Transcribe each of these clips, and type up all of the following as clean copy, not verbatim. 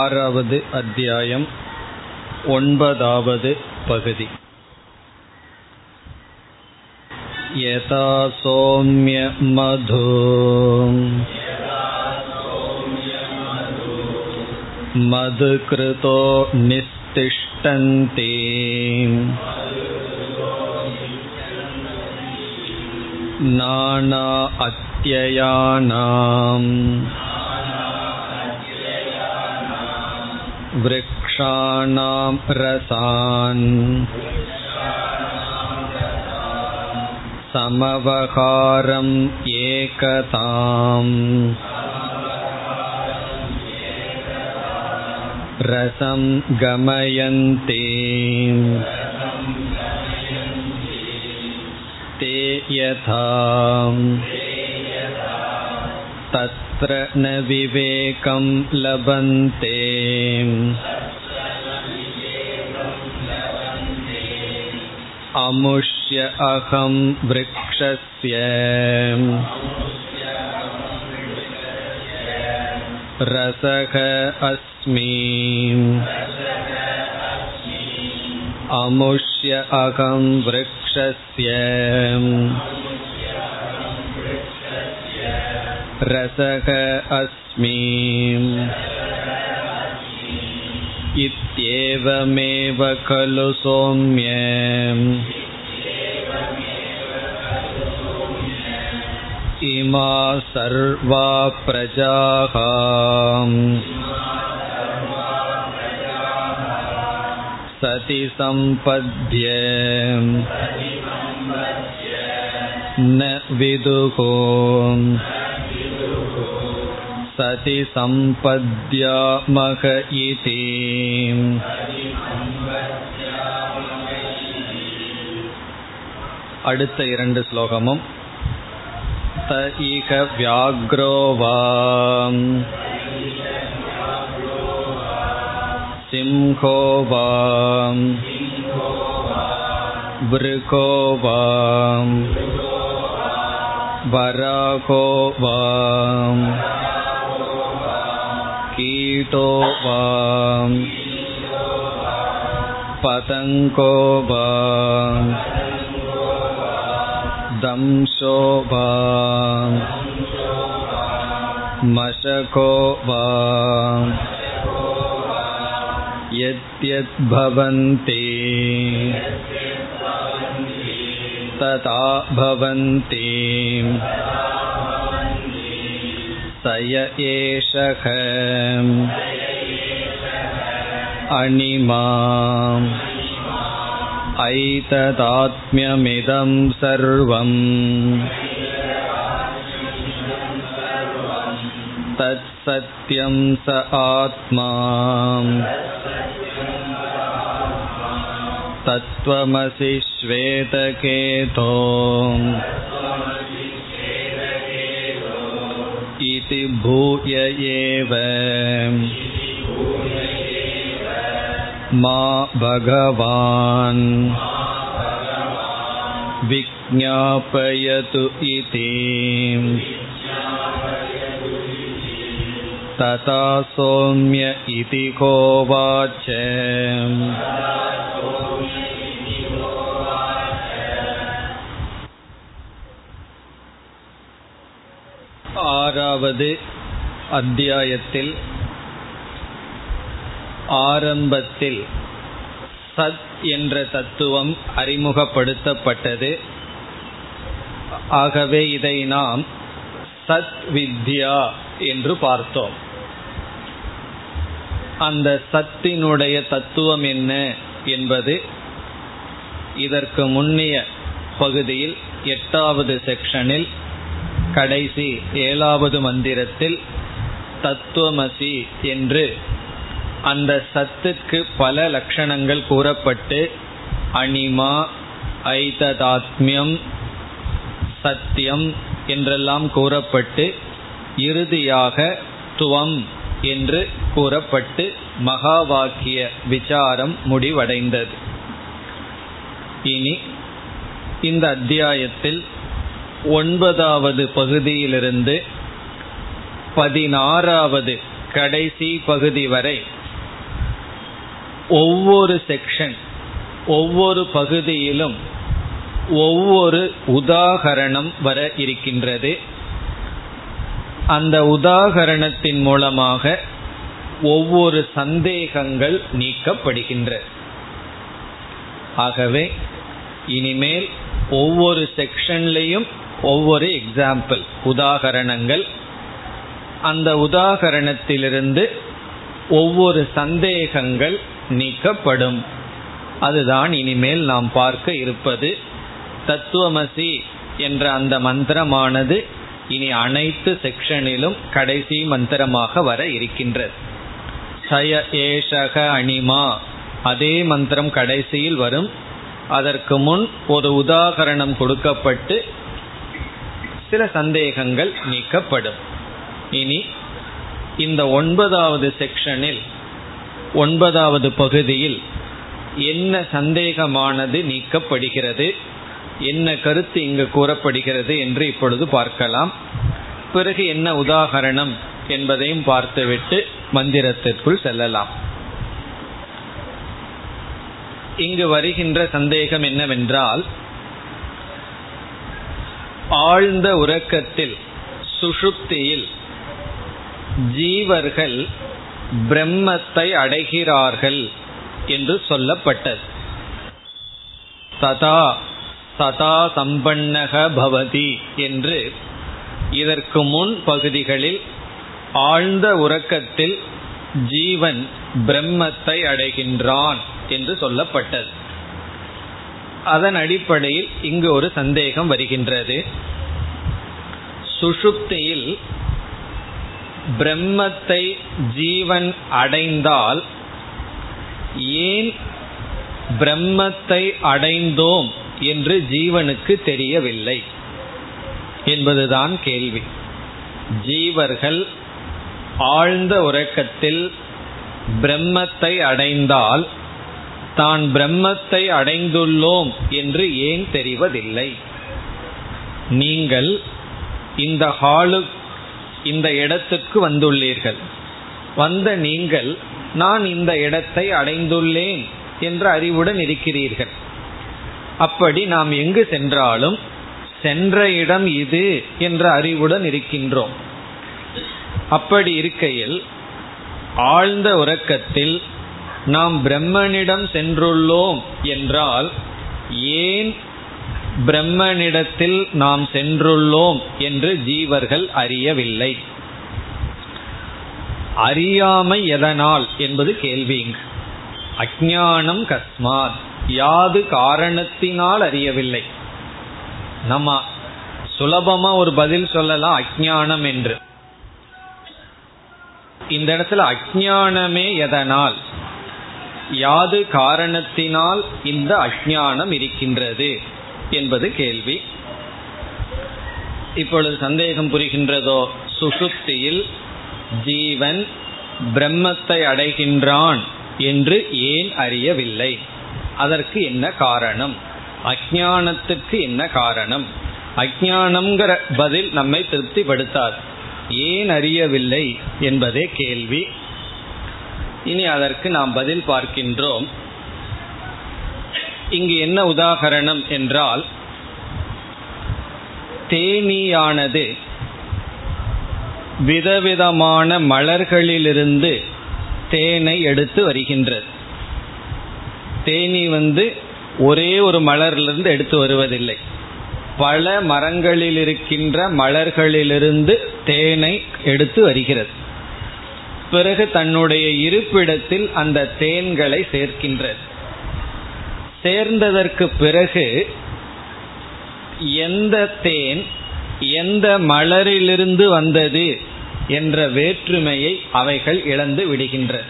ஆறாவது அத்தியாயம், ஒன்பதாவது பகுதி. யதா சோம்ய மது மதுக்ருதோ நிஸ்திஷ்டந்தி நானா அத்யயானாம் விரக்ஷாணாம் ரசான் சமவகாரம் ஏகதாம் ரசம் கமயந்தே தே யதாம் தத்ர ந விவேகம் லபந்தே அமுஷ்ய அகம் விருக்ஷஸ்ய ரசக அஸ்மி அமுஷ்ய அகம் விருக்ஷஸ்ய ரசக அஸ்மி இத்யேவமேவ கலு சோம்ய இமா சர்வா ப்ரஜாஹ சதி சம்பத்ய ந விதுஹோ சதி சம்பத்யாமக இதி. அடுத்த இரண்டு ஸ்லோகமும் தயிக வியாக்ரோவாம் சிம்ஹோவாம் விருகோவாம் வராகோவாம் கீடோவாம் பதங்கோவாம் தம்சோவாம் மஷகோவாம் யத்யத் பவந்தி ததா பவந்தி சய ஏஷக அனிமா ஐததாத்ம்யமிதம் சர்வம் தத் சத்யம் ச ஆத்மா தத்வமசி ஸ்வேதகேதோ இதி பூய ஏவ மா பகவான் விஜ்ஞாபயது இதி ததா சோம்ய இதி கோவாச்ச ஆறாவது அத்தியாயத்தில் ஆரம்பத்தில் சத் என்ற தத்துவம் அறிமுகப்படுத்தப்பட்டது. ஆகவே இதை நாம் சத் வித்யா என்று பார்த்தோம். அந்த சத்தினுடைய தத்துவம் என்ன என்பது இதற்கு முன்னைய பகுதியில், எட்டாவது செக்ஷனில், கடைசி ஏழாவது மந்திரத்தில் தத்துவமசி என்று அந்த சத்துக்கு பல லட்சணங்கள் கூறப்பட்டு அனிமா ஐததாத்மியம் சத்தியம் என்றெல்லாம் கூறப்பட்டு இறுதியாக துவம் என்று கூறப்பட்டு மகா வாக்கிய விசாரம் முடிவடைந்தது. இனி இந்த அத்தியாயத்தில் ஒன்பதாவது பகுதியிலிருந்து பதினாறாவது கடைசி பகுதி வரை ஒவ்வொரு செக்ஷன், ஒவ்வொரு பகுதியிலும் ஒவ்வொரு உதாகரணம் வர இருக்கின்றது. அந்த உதாகரணத்தின் மூலமாக ஒவ்வொரு சந்தேகங்கள் நீக்கப்படுகின்றது. ஆகவே இனிமேல் ஒவ்வொரு செக்ஷன்லேயும் ஒவ்வொரு எக்ஸாம்பிள், உதாகரணங்கள். அந்த உதாகரணத்திலிருந்து ஒவ்வொரு சந்தேகங்கள் நீக்கப்படும். அதுதான் இனிமேல் நாம் பார்க்க இருப்பது. தத்துவமசி என்ற அந்த மந்திரமானது இனி அனைத்து செக்ஷனிலும் கடைசி மந்திரமாக வர இருக்கின்றது. சய ஏஷக அனிமா, அதே மந்திரம் கடைசியில் வரும். அதற்கு முன் ஒரு உதாகரணம் கொடுக்கப்பட்டு சில சந்தேகங்கள் நீக்கப்படும். இனி இந்த 9வது செக்ஷனில், 9வது பகுதியில் என்ன சந்தேகமானது நீக்கப்படுகிறது, என்ன கருத்து இங்கு கூறப்படுகிறது என்று இப்பொழுது பார்க்கலாம். பிறகு என்ன உதாகரணம் என்பதையும் பார்த்துவிட்டு மந்திரத்திற்குள் செல்லலாம். இங்கு வருகின்ற சந்தேகம் என்னவென்றால், ஆழ்ந்த உறக்கத்தில், சுஷுப்தியில் ஜீவர்கள் பிரம்மத்தை அடைகிறார்கள் என்று சொல்லப்பட்டது. ததா சதா சம்பன்னக பவதி என்று இதற்கு முன் பகுதிகளில் ஆழ்ந்த உறக்கத்தில் ஜீவன் பிரம்மத்தை அடைகின்றான் என்று சொல்லப்பட்டது. அதன் அடிப்படையில் இங்கு ஒரு சந்தேகம் வருகின்றது. சுஷுப்தியில் பிரம்மத்தை ஜீவன் அடைந்தால் ஏன் பிரம்மத்தை அடைந்தோம் என்று ஜீவனுக்கு தெரியவில்லை என்பதுதான் கேள்வி. ஜீவர்கள் ஆழ்ந்த உறக்கத்தில் பிரம்மத்தை அடைந்தால் தான் பிரம்மத்தை அடைந்துள்ளோம் என்று ஏன் தெரிவதில்லை? நீங்கள் இந்த ஹாலுக்கு, இந்த இடத்துக்கு வந்துள்ளீர்கள். வந்த நீங்கள் நான் இந்த இடத்தை அடைந்துள்ளேன் என்ற அறிவுடன் இருக்கிறீர்கள். அப்படி நாம் எங்கு சென்றாலும் சென்ற இடம் இது என்ற அறிவுடன் இருக்கின்றோம். அப்படி இருக்கையில் ஆழ்ந்த உறக்கத்தில் நாம் பிரம்மனிடம் சென்றுள்ளோம் என்றால் ஏன் பிரம்மனிடத்தில் நாம் சென்றுள்ளோம் என்று ஜீவர்கள் அறியவில்லை? அறியாமை எதனால் என்பது கேள்விங்க. அஜ்ஞானம் கஸ்மாத், யாது காரணத்தினால் அறியவில்லை. நம்ம சுலபமா ஒரு பதில் சொல்லலாம் அஜ்ஞானம் என்று. இந்த இடத்துல அஜ்ஞானமே எதனால், யாது காரணத்தினால் இந்த அஜ்ஞானம் இருக்கின்றது என்பது கேள்வி. இப்பொழுது சந்தேகம் புரிகின்றதோ? சுஷுப்தியில் ஜீவன் பிரம்மத்தை அடைகின்றான் என்று ஏன் அறியவில்லை? அதற்கு என்ன காரணம்? அஜ்ஞானத்துக்கு என்ன காரணம்? அஜ்ஞானம்ங்கிற பதில் நம்மை திருப்திப்படுத்தாது. ஏன் அறியவில்லை என்பதே கேள்வி. இனி அதற்கு நாம் பதில் பார்க்கின்றோம். இங்கு என்ன உதாகரணம் என்றால், தேனீயானது விதவிதமான மலர்களிலிருந்து தேனை எடுத்து வருகின்றது. தேனி ஒரே ஒரு மலரிலிருந்து எடுத்து வருவதில்லை. பல மரங்களில் இருக்கின்ற மலர்களிலிருந்து தேனை எடுத்து வருகிறது. பிறகு தன்னுடைய இருப்பிடத்தில் அந்த தேன்களை சேர்க்கின்றது. சேர்ந்ததற்கு பிறகு எந்த தேன் எந்த மலரிலிருந்து வந்தது என்ற வேற்றுமையை அவைகள் இழந்து விடுகின்றன.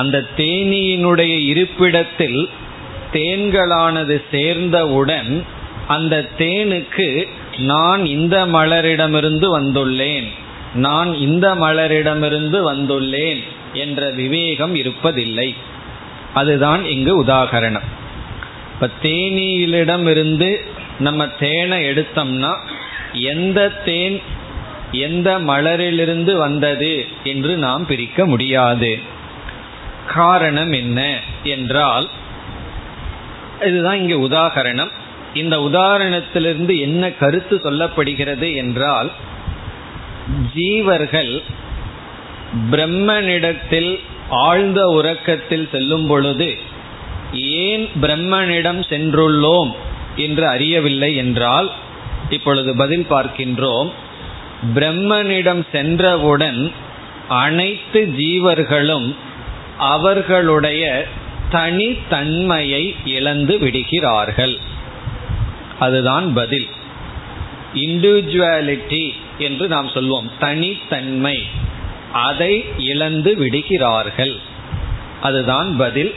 அந்த தேனீயினுடைய இருப்பிடத்தில் தேன்களானது சேர்ந்தவுடன் அந்த தேனுக்கு நான் இந்த மலரிடமிருந்து வந்துள்ளேன், நான் இந்த மலரிடமிருந்து வந்துள்ளேன் என்ற விவேகம் இருப்பதில்லை. அதுதான் இங்கு உதாகரணம். இப்போ தேனீயிலிடமிருந்து நம்ம தேனை எடுத்தோம்னா எந்த தேன் எந்த மலரிலிருந்து வந்தது என்று நாம் பிரிக்க முடியாது. காரணம் என்ன என்றால், இதுதான் இங்கே உதாரணம். இந்த உதாரணத்திலிருந்து என்ன கருத்து சொல்லப்படுகிறது என்றால், ஜீவர்கள் பிரம்மனிடத்தில் ஆழ்ந்த உறக்கத்தில் செல்லும் பொழுது ஏன் பிரம்மனிடம் சென்றுள்ளோம் என்று அறியவில்லை என்றால், இப்பொழுது பதில் பார்க்கின்றோம். பிரம்மனிடம் சென்றவுடன் அனைத்து ஜீவர்களும் அவர்களுடைய தனித்தன்மையை இழந்து விடுகிறார்கள். அதுதான் பதில். இண்டிவிஜுவாலிட்டி என்று நாம் சொல்வோம், தனித்தன்மை, அதை இழந்து விடுகிறார்கள். அதுதான் பதில்.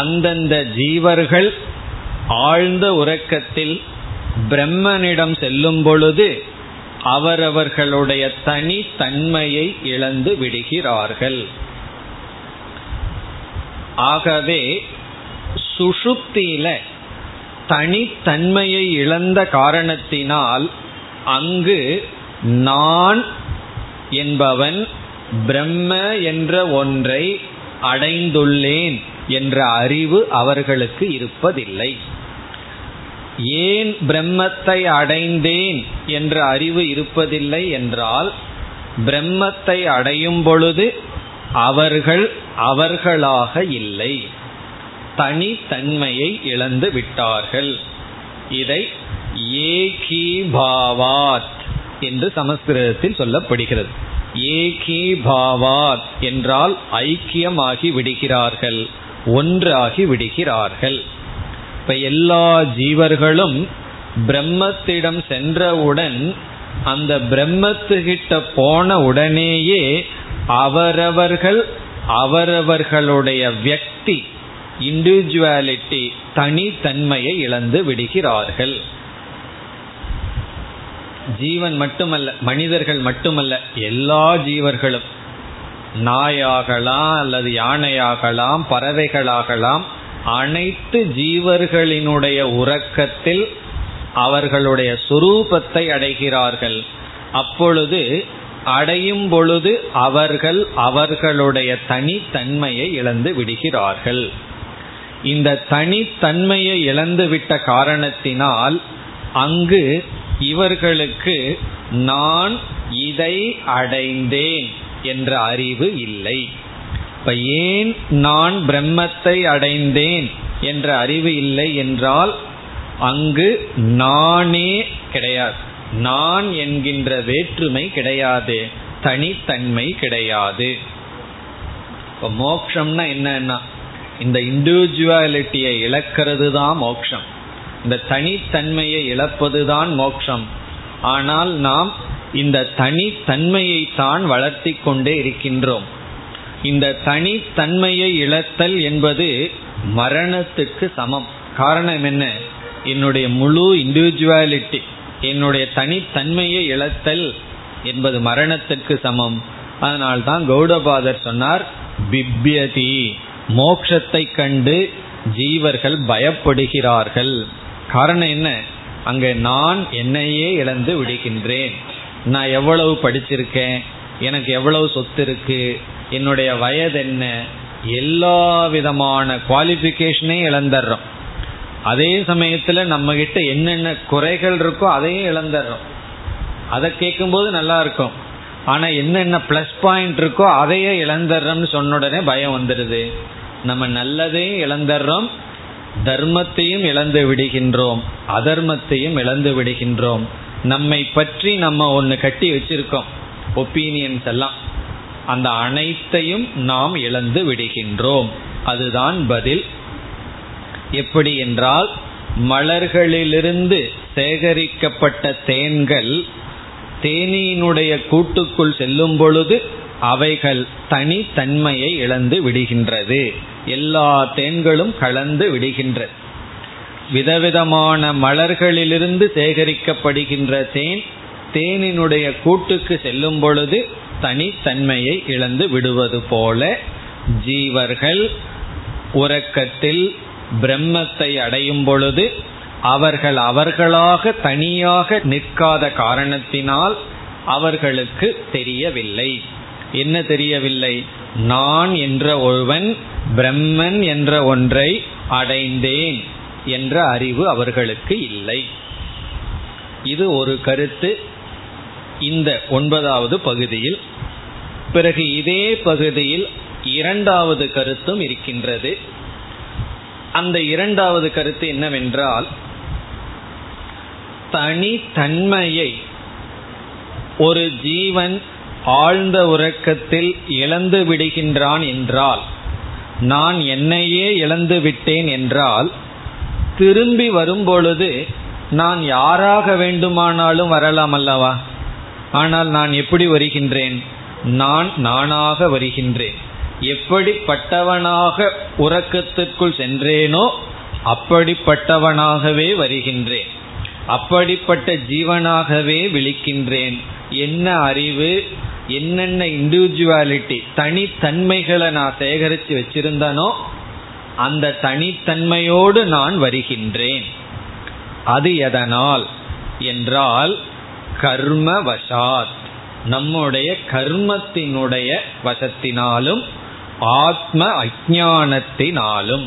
அந்தந்த ஜீவர்கள் ஆழ்ந்த உறக்கத்தில் பிரம்மனிடம் செல்லும் பொழுது அவரவர்களுடைய தனித்தன்மையை இழந்து விடுகிறார்கள். ஆகவே சுஷுப்தியில தனித்தன்மையை இழந்த காரணத்தினால் அங்கு நான் என்பவன் பிரம்ம என்ற ஒன்றை அடைந்துள்ளேன் என்ற அறிவு அவர்களுக்கு இருப்பதில்லை. ஏன் பிரம்மத்தை அடைந்தேன் என்ற அறிவு இருப்பதில்லை என்றால், பிரம்மத்தை அடையும் பொழுது அவர்கள் அவர்களாக இல்லை, தனித்தன்மையை இழந்து விட்டார்கள். இதை ஏகி பாவாத் என்று சமஸ்கிருதத்தில் சொல்லப்படுகிறது. ஏகி பாவாத் என்றால் ஐக்கியமாகி விடுகிறார்கள், ஒன்றாகி விடுகிறார்கள். இப்ப எல்லா ஜீவர்களும் பிரம்மத்திடம் சென்றவுடன், அந்த பிரம்மத்துக்கிட்ட போன உடனேயே அவரவர்கள் அவரவர்களுடைய வியக்தி, இண்டிவிஜுவாலிட்டி, தனித்தன்மையை இழந்து விடுகிறார்கள். ஜீவன் மட்டுமல்ல, மனிதர்கள் மட்டுமல்ல, எல்லா ஜீவர்களும். நாயாகலாம் அல்லது யானையாகலாம் பறவைகளாகலாம், அனைத்து ஜீவர்களினுடைய உறக்கத்தில் அவர்களுடைய சுரூபத்தை அடைகிறார்கள். அப்பொழுது அடையும் பொழுது அவர்கள் அவர்களுடைய தனித்தன்மையை இழந்து விடுகிறார்கள். இந்த தனித்தன்மையை இழந்துவிட்ட காரணத்தினால் அங்கு இவர்களுக்கு நான் இதை அடைந்தேன் என்ற அறிவு இல்லை. இப்ப ஏன் நான் பிரம்மத்தை அடைந்தேன் என்ற அறிவு இல்லை என்றால், அங்கு நானே கிடையாது, நான் என்கின்ற வேற்றுமை கிடையாது, தனித்தன்மை கிடையாது. இப்ப மோக்ஷம்னா என்னன்னா, இந்த இண்டிவிஜுவாலிட்டியை இழக்கிறது தான் மோக்ஷம், இந்த தனித்தன்மையை இழப்பதுதான் மோட்சம். ஆனால் நாம் இந்த தனித்தன்மையை தான் வளர்த்தி கொண்டே இருக்கின்றோம். இந்த தனித்தன்மையை இழத்தல் என்பது மரணத்துக்கு சமம். காரணம் என்ன? என்னுடைய முழு இண்டிவிஜுவாலிட்டி, என்னுடைய தனித்தன்மையை இழத்தல் என்பது மரணத்துக்கு சமம். அதனால்தான் கௌடபாதர் சொன்னார், பிப்யதி, மோட்சத்தை கண்டு ஜீவர்கள் பயப்படுகிறார்கள். காரணம் என்ன? அங்கே நான் என்னையே இழந்து விடுகின்றேன். நான் எவ்வளவு படிச்சிருக்கேன், எனக்கு எவ்வளவு சொத்து இருக்கு, என்னுடைய வயது என்ன, எல்லா விதமான குவாலிஃபிகேஷனே இழந்துடுறோம். அதே சமயத்தில் நம்மகிட்ட என்னென்ன குறைகள் இருக்கோ அதையும் இழந்துடுறோம். அதை கேட்கும்போது நல்லா இருக்கும். ஆனால் என்னென்ன ப்ளஸ் பாயிண்ட் இருக்கோ அதையே இழந்துடுறோம்னு சொன்ன உடனே பயம் வந்துடுது. நம்ம நல்லதையும் இழந்துடுறோம், தர்மத்தையும் இழந்து விடுகின்றோம், அதர்மத்தையும் இழந்து விடுகின்றோம். நம்மை பற்றி நம்ம ஒன்று கட்டி வச்சிருக்கோம், ஒப்பீனியன்ஸ் எல்லாம், அந்த அனைத்தையும் நாம் இழந்து விடுகின்றோம். அதுதான் பதில். எப்படி என்றால், மலர்களிலிருந்து சேகரிக்கப்பட்ட தேன்கள் தேனியினுடைய கூட்டுக்குள் செல்லும் பொழுது அவைகள் தனித்தன்மையை இழந்து விடுகின்றது, எல்லா தேன்களும் கலந்து விடுகின்றது. விதவிதமான மலர்களிலிருந்து சேகரிக்கப்படுகின்ற தேன் தேனினுடைய கூட்டுக்கு செல்லும் பொழுது தனித்தன்மையை இழந்து விடுவது போல, ஜீவர்கள் உறக்கத்தில் பிரம்மத்தை அடையும் பொழுது அவர்கள் அவர்களாக தனியாக நிற்காத காரணத்தினால் அவர்களுக்கு தெரியவில்லை. என்ன தெரியவில்லை? நான் என்ற ஒருவன் பிரம்மன் என்ற ஒன்றை அடைந்தேன் என்ற அறிவு அவர்களுக்கு இல்லை. இது ஒரு கருத்து இந்த 9வது பகுதியில். பிறகு இதே பகுதியில் 2வது கருத்தும் இருக்கின்றது. அந்த 2வது கருத்து என்னவென்றால், தனித்தன்மையை ஒரு ஜீவன் ஆழ்ந்த உறக்கத்தில் இழந்து விடுகின்றான் என்றால், நான் என்னையே இழந்து விட்டேன் என்றால், திரும்பி வரும்பொழுது நான் யாராக வேண்டுமானாலும் வரலாம் அல்லவா? ஆனால் நான் எப்படி வருகின்றேன்? நானாக வருகின்றேன். எப்படிப்பட்டவனாக உறக்கத்திற்குள் சென்றேனோ அப்படிப்பட்டவனாகவே வருகின்றேன், அப்படிப்பட்ட ஜீவனாகவே விழிக்கின்றேன். என்ன அறிவு, என்னென்ன இண்டிவிஜுவாலிட்டி, தனித்தன்மைகளை நான் சேகரித்து வச்சிருந்தனோ அந்த தனித்தன்மையோடு நான் வருகின்றேன். அது எதனால் என்றால், கர்ம வசாத், நம்முடைய கர்மத்தினுடைய வசத்தினாலும் ஆத்ம அஜானத்தினாலும்,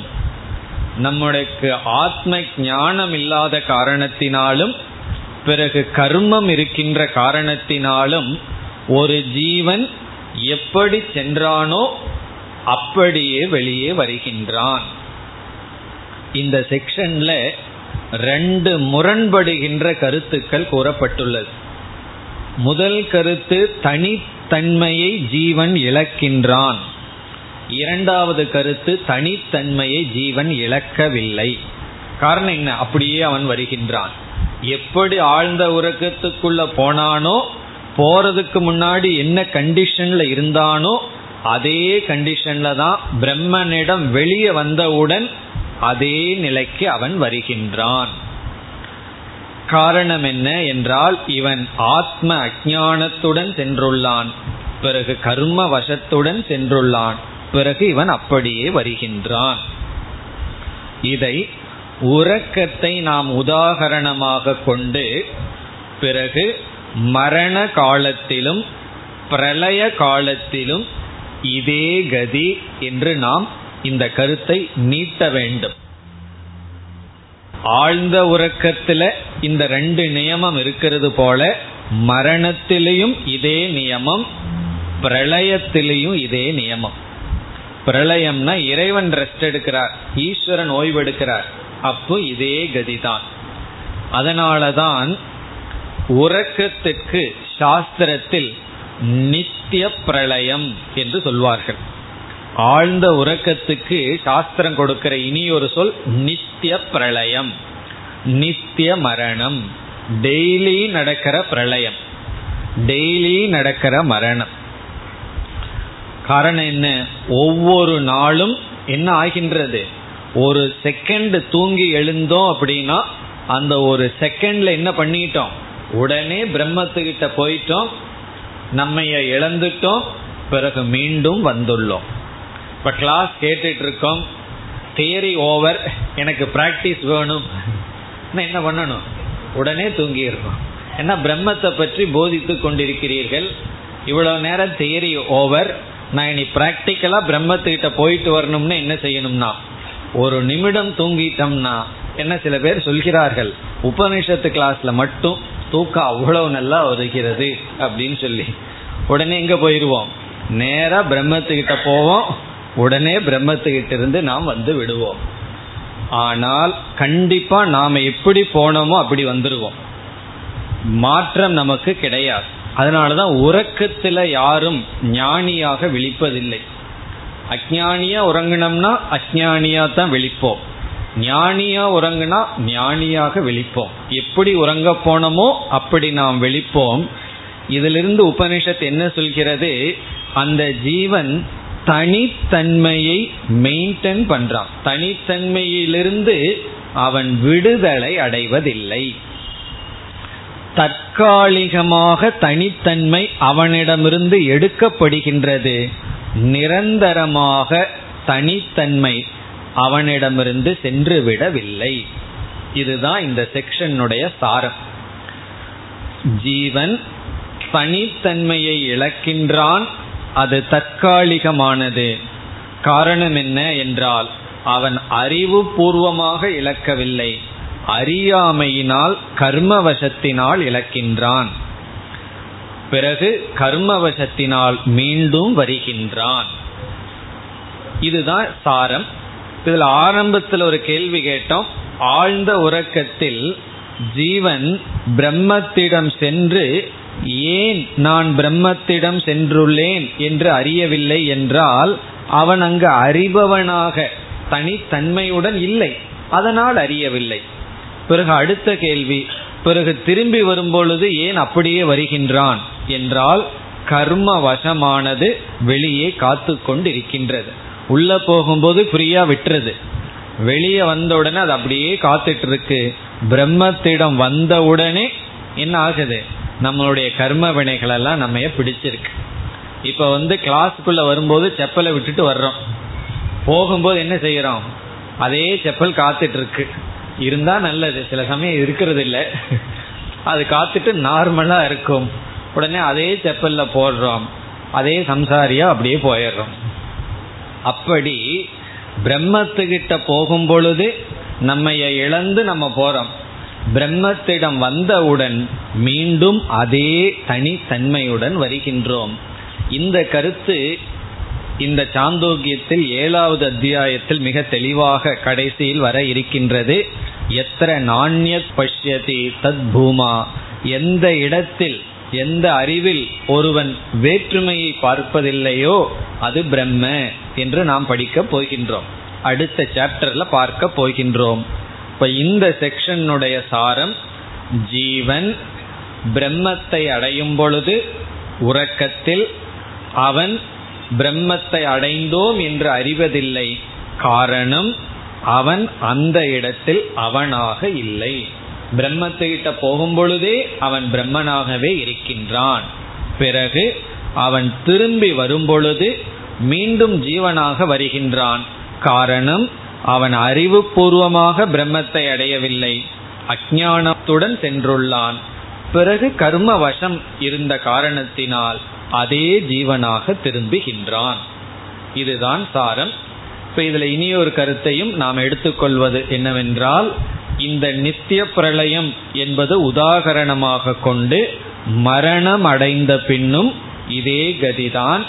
நம்மளுக்கு ஆத்ம ஞானம் இல்லாத காரணத்தினாலும் பிறகு கர்மம் இருக்கின்ற காரணத்தினாலும் ஒரு ஜீவன் எப்படி சென்றானோ அப்படியே வெளியே வருகின்றான். இந்த செக்ஷன்ல 2 முரண்படுகின்ற கருத்துக்கள் கூறப்பட்டுள்ளது. முதல் கருத்து, தனித்தன்மையை ஜீவன் இழக்கின்றான். 2வது கருத்து, தனித்தன்மையை ஜீவன் இழக்கவில்லை. காரணம் என்ன? அப்படியே அவன் வருகின்றான். எப்படி ஆழ்ந்த உறக்கத்துக்குள்ள போனானோ, போறதுக்கு முன்னாடி என்ன கண்டிஷன்ல இருந்தானோ அதே கண்டிஷன்ல தான் பிரம்மனிடம் வெளியே வந்தவுடன் அதே நிலைக்கு அவன் வருகின்றான். காரணம் என்ன என்றால், இவன் ஆத்ம அஞ்ஞானத்துடன் சென்றுள்ளான், பிறகு கர்ம வசத்துடன் சென்றுள்ளான், பிறகு இவன் அப்படியே வருகின்றான். இதை உறக்கத்தை நாம் உதாரணமாக கொண்டு பிறகு மரண காலத்திலும் பிரளய காலத்திலும் இதே கதி என்று நாம் இந்த கருத்தை நீட்ட வேண்டும். ஆழ்ந்த உறக்கத்தில் இந்த 2 நியமம் இருக்கிறது போல மரணத்திலையும் இதே நியமம், பிரளயத்திலையும் இதே நியமம். பிரளயம்னா இறைவன் ரெஸ்ட் எடுக்கிறார், ஈஸ்வரன் ஓய்வெடுக்கிறார், அப்போ இதே கதிதான். அதனாலதான் உறக்கத்திற்கு சாஸ்திரத்தில் நித்திய பிரளயம் என்று சொல்வார்கள். ஆழ்ந்த உறக்கத்துக்கு சாஸ்திரம் கொடுக்கிற இனி ஒரு சொல் நித்திய பிரளயம், நித்திய மரணம். டெய்லி நடக்கிற பிரளயம், டெய்லி நடக்கிற மரணம். காரணம் என்ன? ஒவ்வொரு நாளும் என்ன ஆகின்றது? ஒரு செகண்ட் தூங்கி எழுந்தோம் அப்படின்னா அந்த ஒரு செகண்ட்ல என்ன பண்ணிட்டோம்? உடனே பிரம்மத்துக்கிட்ட போயிட்டோம், நம்மைய இழந்துட்டோம், பிறகு மீண்டும் வந்துள்ளோம். இப்போ கிளாஸ் கேட்டுட்டு இருக்கோம், தியரி ஓவர், எனக்கு ப்ராக்டிஸ் வேணும், என்ன பண்ணணும்? உடனே தூங்கியிருக்கோம். ஏன்னா பிரம்மத்தை பற்றி போதித்து கொண்டிருக்கிறீர்கள். இவ்வளோ நேரம் தியரி ஓவர், நான் இனி ப்ராக்டிக்கலாக பிரம்மத்துக்கிட்ட போயிட்டு வரணும்னு என்ன செய்யணும்னா, ஒரு நிமிடம் தூங்கிட்டோம்னா என்ன சில பேர் சொல்கிறார்கள், உபநிஷத்து கிளாஸ்ல மட்டும் தூக்கம் அவ்வளவு நல்லா வருகிறது அப்படின்னு சொல்லி உடனே எங்கே போயிடுவோம்? நேராக பிரம்மத்துக்கிட்ட போவோம், உடனே பிரம்மத்துக்கிட்ட இருந்து நாம் வந்து விடுவோம். ஆனால் கண்டிப்பாக நாம் எப்படி போனோமோ அப்படி வந்துடுவோம், மாற்றம் நமக்கு கிடையாது. அதனால தான் உறக்கத்தில் யாரும் ஞானியாக விழிப்பதில்லை. அஞ்ஞானியாக உறங்கினோம்னா அஞ்ஞானியாக தான் விழிப்போம், ஞானியாக உறங்குனா ஞானியாக விழிப்போம். எப்படி உறங்க போனோமோ அப்படி நாம் விழிப்போம். இதிலிருந்து உபனிஷத் என்ன சொல்கிறது? அந்த ஜீவன் தனித்தன்மையை மெயின்டைன் பண்றான், தனித்தன்மையிலிருந்து அவன் விடுதலை அடைவதில்லை. தற்காலிகமாக தனித்தன்மை அவனிடமிருந்து எடுக்கப்படுகின்றது, நிரந்தரமாக தனித்தன்மை அவனிடமிருந்து சென்றுவிடவில்லை. இதுதான் இந்த செக்ஷனுடைய சாரம். ஜீவன் தனித்தன்மையை இழக்கின்றான், அது தற்காலிகமானது. காரணம் என்ன என்றால் அவன் அறிவு பூர்வமாக இழக்கவில்லை, அறியாமையினால் கர்மவசத்தினால் இழக்கின்றான். பிறகு கர்மவசத்தினால் மீண்டும் வருகின்றான். இதுதான் சாரம். இதில் ஆரம்பத்தில் ஒரு கேள்வி கேட்டோம், ஆழ்ந்த உறக்கத்தில் ஜீவன் பிரம்மத்திடம் சென்று ஏன் நான் பிரம்மத்திடம் சென்றுள்ளேன் என்று அறியவில்லை என்றால் அவன் அங்கு அறிபவனாக தனித்தன்மையுடன் இல்லை, அதனால் அறியவில்லை. பிறகு அடுத்த கேள்வி, பிறகு திரும்பி வரும்பொழுது ஏன் அப்படியே வருகின்றான் என்றால் கர்ம வசமானது வெளியே காத்து கொண்டிருக்கின்றது. உள்ள போகும்போது ஃப்ரீயா விட்டுறது, வெளியே வந்தவுடனே அது அப்படியே காத்துட்டு இருக்கு. பிரம்மத்திடம் வந்தவுடனே என்ன ஆகுது, நம்மளுடைய கர்ம வினைகள் எல்லாம் நம்ம பிடிச்சிருக்கு. இப்ப கிளாஸுக்குள்ள வரும்போது செப்பலை விட்டுட்டு வர்றோம், போகும்போது என்ன செய்யறோம், அதே செப்பல் காத்துட்டு இருக்கு. இருந்தா நல்லது, சில சமயம் இருக்கிறது இல்லை, அது காத்துட்டு நார்மலா இருக்கும். உடனே அதே செப்பல்ல போடுறோம், அதே சம்சாரியா அப்படியே போயிடுறோம். அப்படி பிரம்மத்துக்கிட்ட போகும் பொழுது நம்ம இழந்து நம்ம போறோம், பிரம்மத்திடம் வந்தவுடன் மீண்டும் அதே தனித்தன்மையுடன் வருகின்றோம். இந்த கருத்து இந்த சாந்தோக்கியத்தில் 7வது அத்தியாயத்தில் மிக தெளிவாக கடைசியில் வர இருக்கின்றது. எத்திர நாண்யத் பஷ்யதி தத் பூமா, எந்த இடத்தில் எந்த அறிவில் ஒருவன் வேற்றுமையை பார்ப்பதில்லையோ அது பிரம்ம என்று நாம் படிக்க போகின்றோம், அடுத்த சாப்டர்ல பார்க்க போகின்றோம். இப்ப இந்த செக்ஷனுடைய சாரம், ஜீவன் பிரம்மத்தை அடையும் பொழுது உறக்கத்தில் அவன் பிரம்மத்தை அடைந்தோம் என்று அறிவதில்லை. காரணம், அவன் அந்த இடத்தில் அவனாக இல்லை. பிரம்மத்துக்கிட்ட போகும் பொழுதே அவன் பிரம்மனாகவே இருக்கின்றான். பிறகு அவன் திரும்பி வரும்பொழுது மீண்டும் ஜீவனாக வருகின்றான். காரணம், அவன் அறிவுபூர்வமாக பிரம்மத்தை அடையவில்லை, அஞ்ஞானத்துடன் சென்றுள்ளான். பிறகு கர்ம வசம் இருந்த காரணத்தினால் அதே ஜீவனாக திரும்புகின்றான். இதுதான் சாரம். இப்ப இதுல இனியொரு கருத்தையும் நாம் எடுத்துக்கொள்வது என்னவென்றால், இந்த நித்திய பிரளயம் என்பது உதாகரணமாக கொண்டு மரணம் அடைந்த பின்னும் இதே கதிதான்.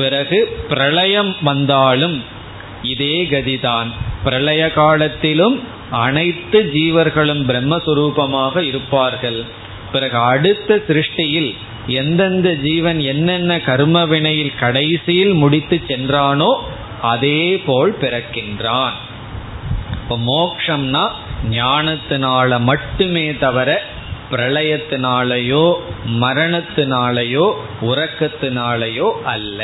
பிறகு பிரளயம் வந்தாலும் இதே கதிதான். பிரளய காலத்திலும் அனைத்து ஜீவர்களும் பிரம்மஸ்வரூபமாக இருப்பார்கள். பிறகு அடுத்த சிருஷ்டியில் எந்தெந்த ஜீவன் என்னென்ன கர்ம வினையில் கடைசியில் முடித்து சென்றானோ அதே போல் பிறக்கின்றான். இப்போ மோக்ஷம்னா ஞானத்தினால மட்டுமே தவிர பிரளயத்தினாலேயோ மரணத்தினாலேயோ உறக்கத்தினாலேயோ அல்ல.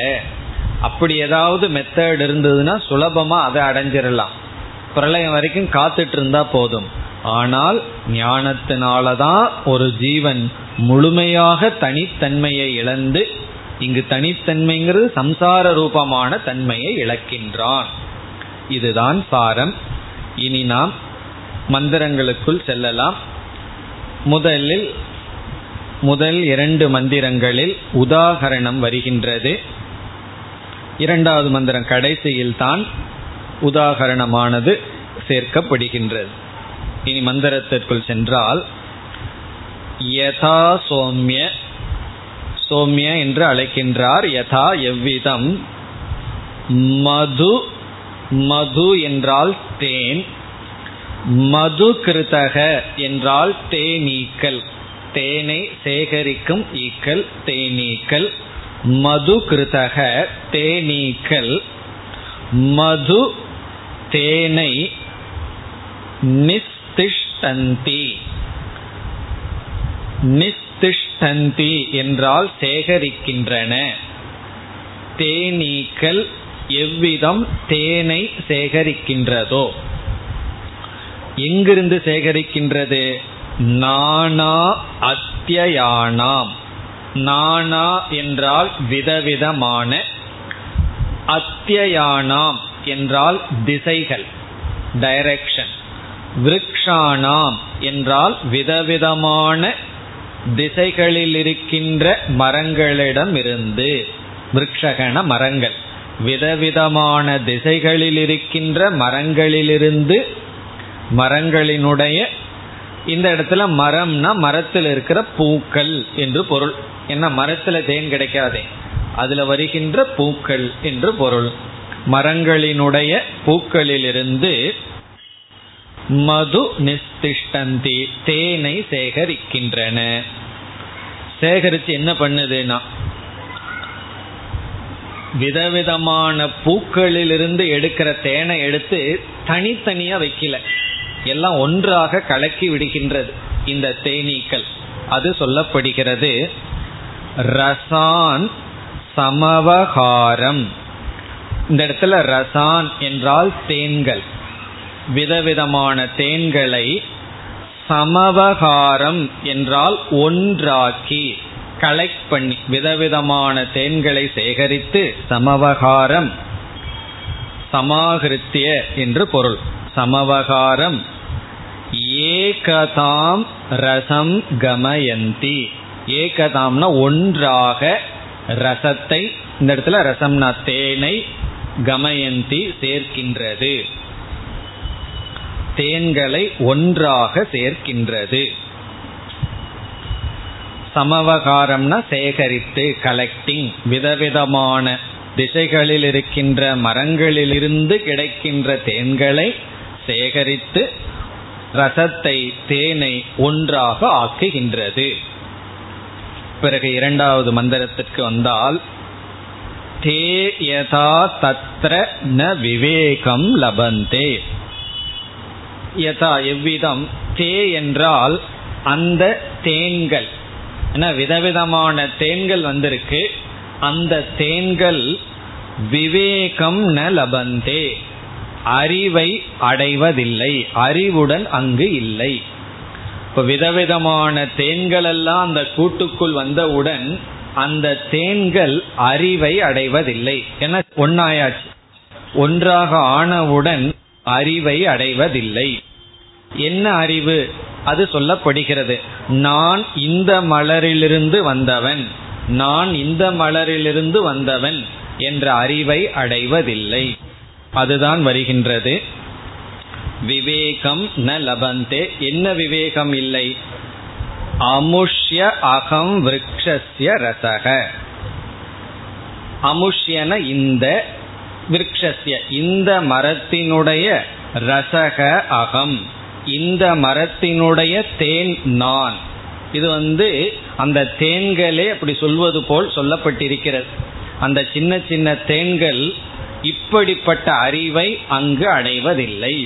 அப்படி ஏதாவது மெத்தட் இருந்ததுன்னா சுலபமா அதை அடைஞ்சிடலாம், பிரளயம் வரைக்கும் காத்துட்டு இருந்தா போதும். ஆனால் ஞானத்தினாலதான் ஒரு ஜீவன் முழுமையாக தனித்தன்மையை இழந்து, இங்கு தனித்தன்மைங்கிறது சம்சார ரூபமான தன்மையை இழக்கின்றான். இதுதான் சாரம். இனி நாம் மந்திரங்களுக்குள் செல்லலாம். முதல் 2 மந்திரங்களில் உதாகரணம் வருகின்றது. 2வது மந்திரம் கடைசியில் தான் உதாகரணமானது சேர்க்கப்படுகின்றது. இனி மந்திரத்திற்குள் சென்றால், யதா சோம்ய, சோம்ய என்று அழைக்கின்றார். யதா எவ்விதம், மது, மது என்றால் தேன், மது கிருதக என்றால் தேனீக்கள், தேனை சேகரிக்கும் ஈக்கள் தேனீக்கள், மது கிருதக தேனீக்கள், மது தேனை நிஸ்திஷ்டந்தி, நிஸ்திஷ்டந்தி என்றால் சேகரிக்கின்றன. தேனீக்கள் எவ்விதம் தேனை சேகரிக்கின்றதோ, எங்கிருந்து சேகரிக்கின்றது, நானா அத்தியானாம், நானா என்றால் விதவிதமான, அத்தியானாம் என்றால் திசைகள், டைரக்ஷன், விருக்ஷானாம் என்றால் விதவிதமான திசைகளில் இருக்கின்ற மரங்களிடம் இருந்து, விருட்சகன மரங்கள், விதவிதமான திசைகளில் இருக்கின்ற மரங்களிலிருந்து, மரங்களினுடைய இந்த இடத்துல மரம்னா மரத்தில் இருக்கிற பூக்கள் என்று பொருள். ஏன்னா மரத்தில் தேன் கிடைக்காதே, அதில் வருகின்ற பூக்கள் என்று பொருள். மரங்களினுடைய பூக்களிலிருந்து மது நிஸ்திஷ்டந்தி, தேனை சேகரிக்கின்றன. சேகரித்து என்ன பண்ணுதுன்னா விதவிதமான பூக்களிலிருந்து எடுக்கிற தேனை எடுத்து தனித்தனியாக வைக்கல, எல்லாம் ஒன்றாக கலக்கி விடுகின்றது இந்த தேனீக்கள். அது சொல்லப்படுகிறது ரசான் சமவகாரம். இந்த இடத்துல ரசான் என்றால் தேன்கள், விதவிதமான தேன்களை, சமவகாரம் என்றால் ஒன்றாக்கி கலெக்ட் பண்ணி, விதவிதமான தேன்களை சேகரித்து சமவகாரம் சமாகிருத்திய என்று பொருள். சமவகாரம் ஏகதாம் ரசம் கமயந்தி. ஏகதாம்னா ஒன்றாக ரசத்தை, இந்த இடத்துல ரசம்னா தேனை, கமயந்தி சேர்க்கின்றது, தேன்களை ஒன்றாக சேர்க்கின்றது. சமவகாரம்னா சேகரித்து, கலெக்டிங், விதவிதமான திசைகளில் இருக்கின்ற மரங்களிலிருந்து கிடைக்கின்ற தேன்களை சேகரித்து ரசத்தை, தேனை ஒன்றாக ஆக்குகின்றது. பிறகு இரண்டாவது மந்திரத்திற்கு வந்தால் தே யதா தத்ர ந விவேகம் லபந்தே. யதா எவ்விதம், தே என்றால் அந்த தேன்கள், ஏன்னா விதவிதமான தேன்கள் வந்திருக்கு, அந்த தேன்கள் விவேகம் ந லபந்தே, அறிவை அடைவதில்லை, அறிவுடன் அங்கு இல்லை. இப்போ விதவிதமான தேன்கள் எல்லாம் அந்த கூட்டுக்குள் வந்தவுடன் அந்த தேன்கள் அறிவை அடைவதில்லை. ஏன்னா ஒன்றாயாச்சு, ஒன்றாக ஆனவுடன் அறிவை அடைவதில்லை. என்ன அறிவு அது சொல்லப்படுகிறது, நான் இந்த மலரிலிருந்து வந்தவன், நான் இந்த மலரிலிருந்து வந்தவன் என்ற அறிவை அடைவதில்லை. அதுதான் வருகின்றது விவேகம் ந லபந்தே. என்ன விவேகம் இல்லை, அமுஷ்ய அகம் விருக்ஷஸ்ய ரசக. அமுஷ்யன இந்த, விருக்ஷஸ்ய இந்த மரத்தினுடைய, ரசக அகம் இந்த மரத்தினுடைய தேன் நான். இது அந்த தேன்களே அப்படி சொல்வது போல் சொல்லப்பட்டிருக்கிறது. அந்த சின்ன சின்ன தேன்கள் இப்படிப்பட்ட அறிவை அங்கு அடைவதில்லை.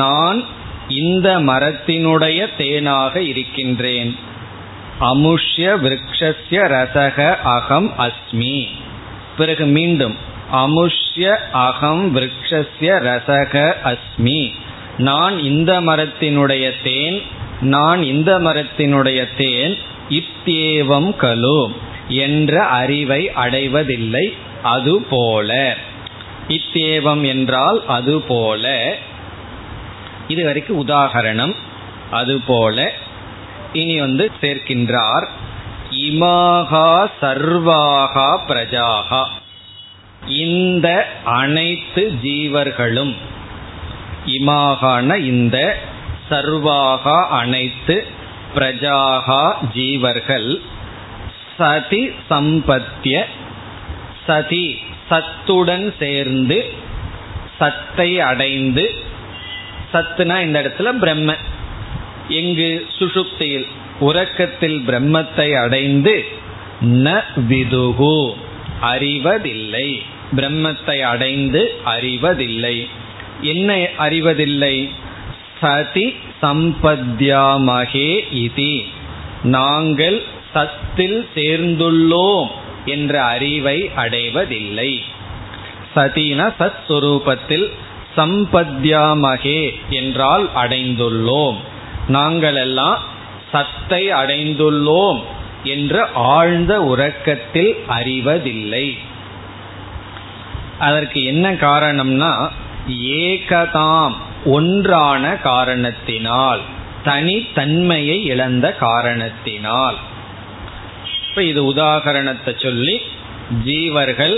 நான் இந்த மரத்தினுடைய தேனாக இருக்கின்றேன். அமுஷ்ய விருக்ஷஸ்ய ரசக அகம் அஸ்மி. பிறகு மீண்டும் அமுஷ்ய அகம் விருக்ஷஸ்ய ரசக அஸ்மி. நான் இந்த மரத்தினுடைய தேன், நான் இந்த மரத்தினுடைய தேன், இத்தேவம் கலு என்ற அறிவை அடைவதில்லை. அதுபோல, இத்தேவம் என்றால் அதுபோல, இதுவரைக்கும் உதாகரணம். அதுபோல இனி சேர்க்கின்றார் இமாகா சர்வாகா பிரஜாகா, இந்த அனைத்து ஜீவர்களும், இமாகான இந்த, சர்வாகா அனைத்து, பிரஜாகா ஜீவர்கள், சதி சம்பத்திய, சதி சத்துடன் சேர்ந்து, சத்தை அடைந்து, சத்துனா இந்த இடத்துல பிரம்ம, எங்கு சுஷுப்தியில் உறக்கத்தில் பிரம்மத்தை அடைந்து, ந விதுகு அறிவதில்லை, பிரம்மத்தை அடைந்து அறிவதில்லை. என்ன அறிவதில்லை, சதி சம்பத்யாமகே இதி, நாங்கள் சத்தில் சேர்ந்துள்ளோம் என்ற அறிவை அடைவதில்லை. சதினா சத் சுரூபத்தில், சம்பத்யாமகே என்றால் அடைந்துள்ளோம், நாங்கள் எல்லாம் சத்தை அடைந்துள்ளோம் என்ற ஆழ்ந்த உறக்கத்தில் அறிவதில்லை. அதற்கு என்ன காரணம்னா ஏகதாம் ஒன்றான காரணத்தினால், தனித்தன்மையை இழந்த காரணத்தினால். இப்ப இது உதாகரணத்தை சொல்லி, ஜீவர்கள்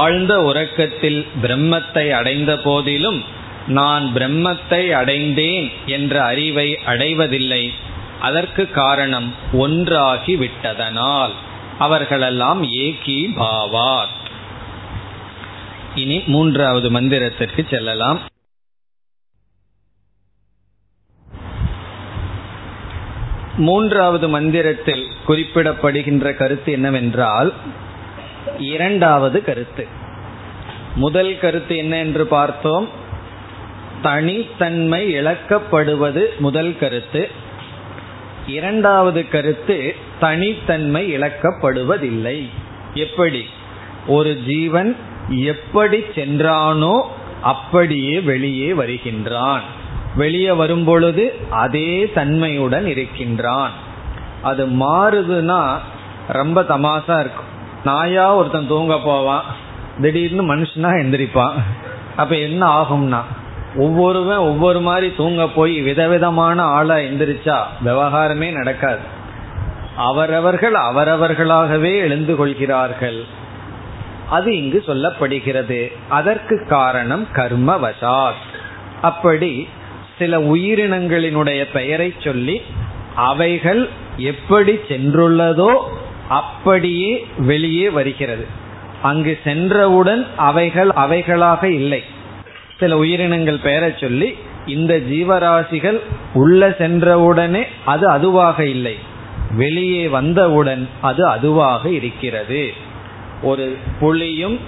ஆழ்ந்த உறக்கத்தில் பிரம்மத்தை அடைந்த போதிலும் நான் பிரம்மத்தை அடைந்தேன் என்ற அறிவை அடைவதில்லை. அதற்கு காரணம் ஒன்றாகி விட்டதனால் அவர்களெல்லாம் ஏகி பாவார். இனி மூன்றாவது மந்திரத்திற்கு செல்லலாம். மூன்றாவது மந்திரத்தில் குறிப்பிடப்படுகின்ற கருத்து என்னவென்றால், இரண்டாவது கருத்து. முதல் கருத்து என்ன என்று பார்த்தோம், தனித்தன்மை இழக்கப்படுவது முதல் கருத்து. இரண்டாவது கருத்து தனித்தன்மை இழக்கப்படுவதில்லை. எப்படி ஒரு ஜீவன் எப்படி சென்றானோ அப்படியே வெளியே வருகின்றான், வெளியே வரும் பொழுது அதே தன்மையுடன் இருக்கின்றான். அது மாறுதுன்னா ரொம்ப தமாசா இருக்கும். நாயா ஒருத்தன் தூங்க போவான், திடீர்னு மனுஷனா எந்திரிப்பான். அப்ப என்ன ஆகும்னா, ஒவ்வொருவன் ஒவ்வொரு மாதிரி தூங்க போய் விதவிதமான ஆளா எந்திரிச்சா விவகாரமே நடக்காது. அவரவர்கள் அவரவர்களாகவே எழுந்து கொள்கிறார்கள். அது இங்கு சொல்லப்படுகிறது. அதற்கு காரணம் கர்மவசாத். அப்படி சில உயிரினங்களினுடைய பெயரை சொல்லி அவைகள் எப்படி சென்றுள்ளதோ அப்படியே வெளியே வருகிறது. அங்கு சென்றவுடன் அவைகள் அவைகளாக இல்லை. சில உயிரினங்கள் பெயரை சொல்லி இந்த ஜீவராசிகள் உள்ள சென்றவுடனே அது அதுவாக இல்லை, வெளியே வந்தவுடன் அது அதுவாக இருக்கிறது. ஒரு புலியும்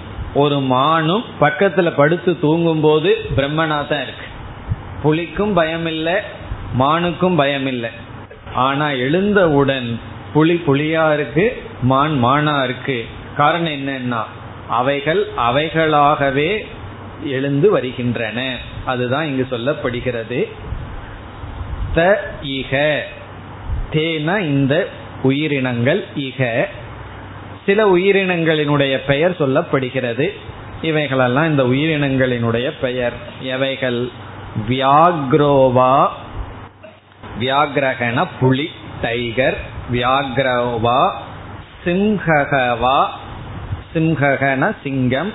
ஒரு மானும் பக்கத்துல படுத்து தூங்கும் போது பிரம்மனா தான் இருக்கு. புலிக்கும் பயமில்லை, மானுக்கும் பயமில்லை. ஆனா எழுந்தவுடன் புலி புலியா இருக்கு, மான் மானா இருக்கு. காரணம் என்னன்னா அவைகள் அவைகளாகவே எழுந்து வருகின்றன. அதுதான் இங்கு சொல்லப்படுகிறது. த இக தேனா இந்த உயிரினங்கள், இக சில உயிரினங்களினுடைய பெயர் சொல்லப்படுகிறது. இவைகளெல்லாம் இந்த உயிரினங்களினுடைய பெயர் எவைகள், வியாக்ரோவா வியாக்ரகன புலி டைகர், வியாக்ரோவா சிம்ஹகவா சிம்ஹகன சிங்கம்,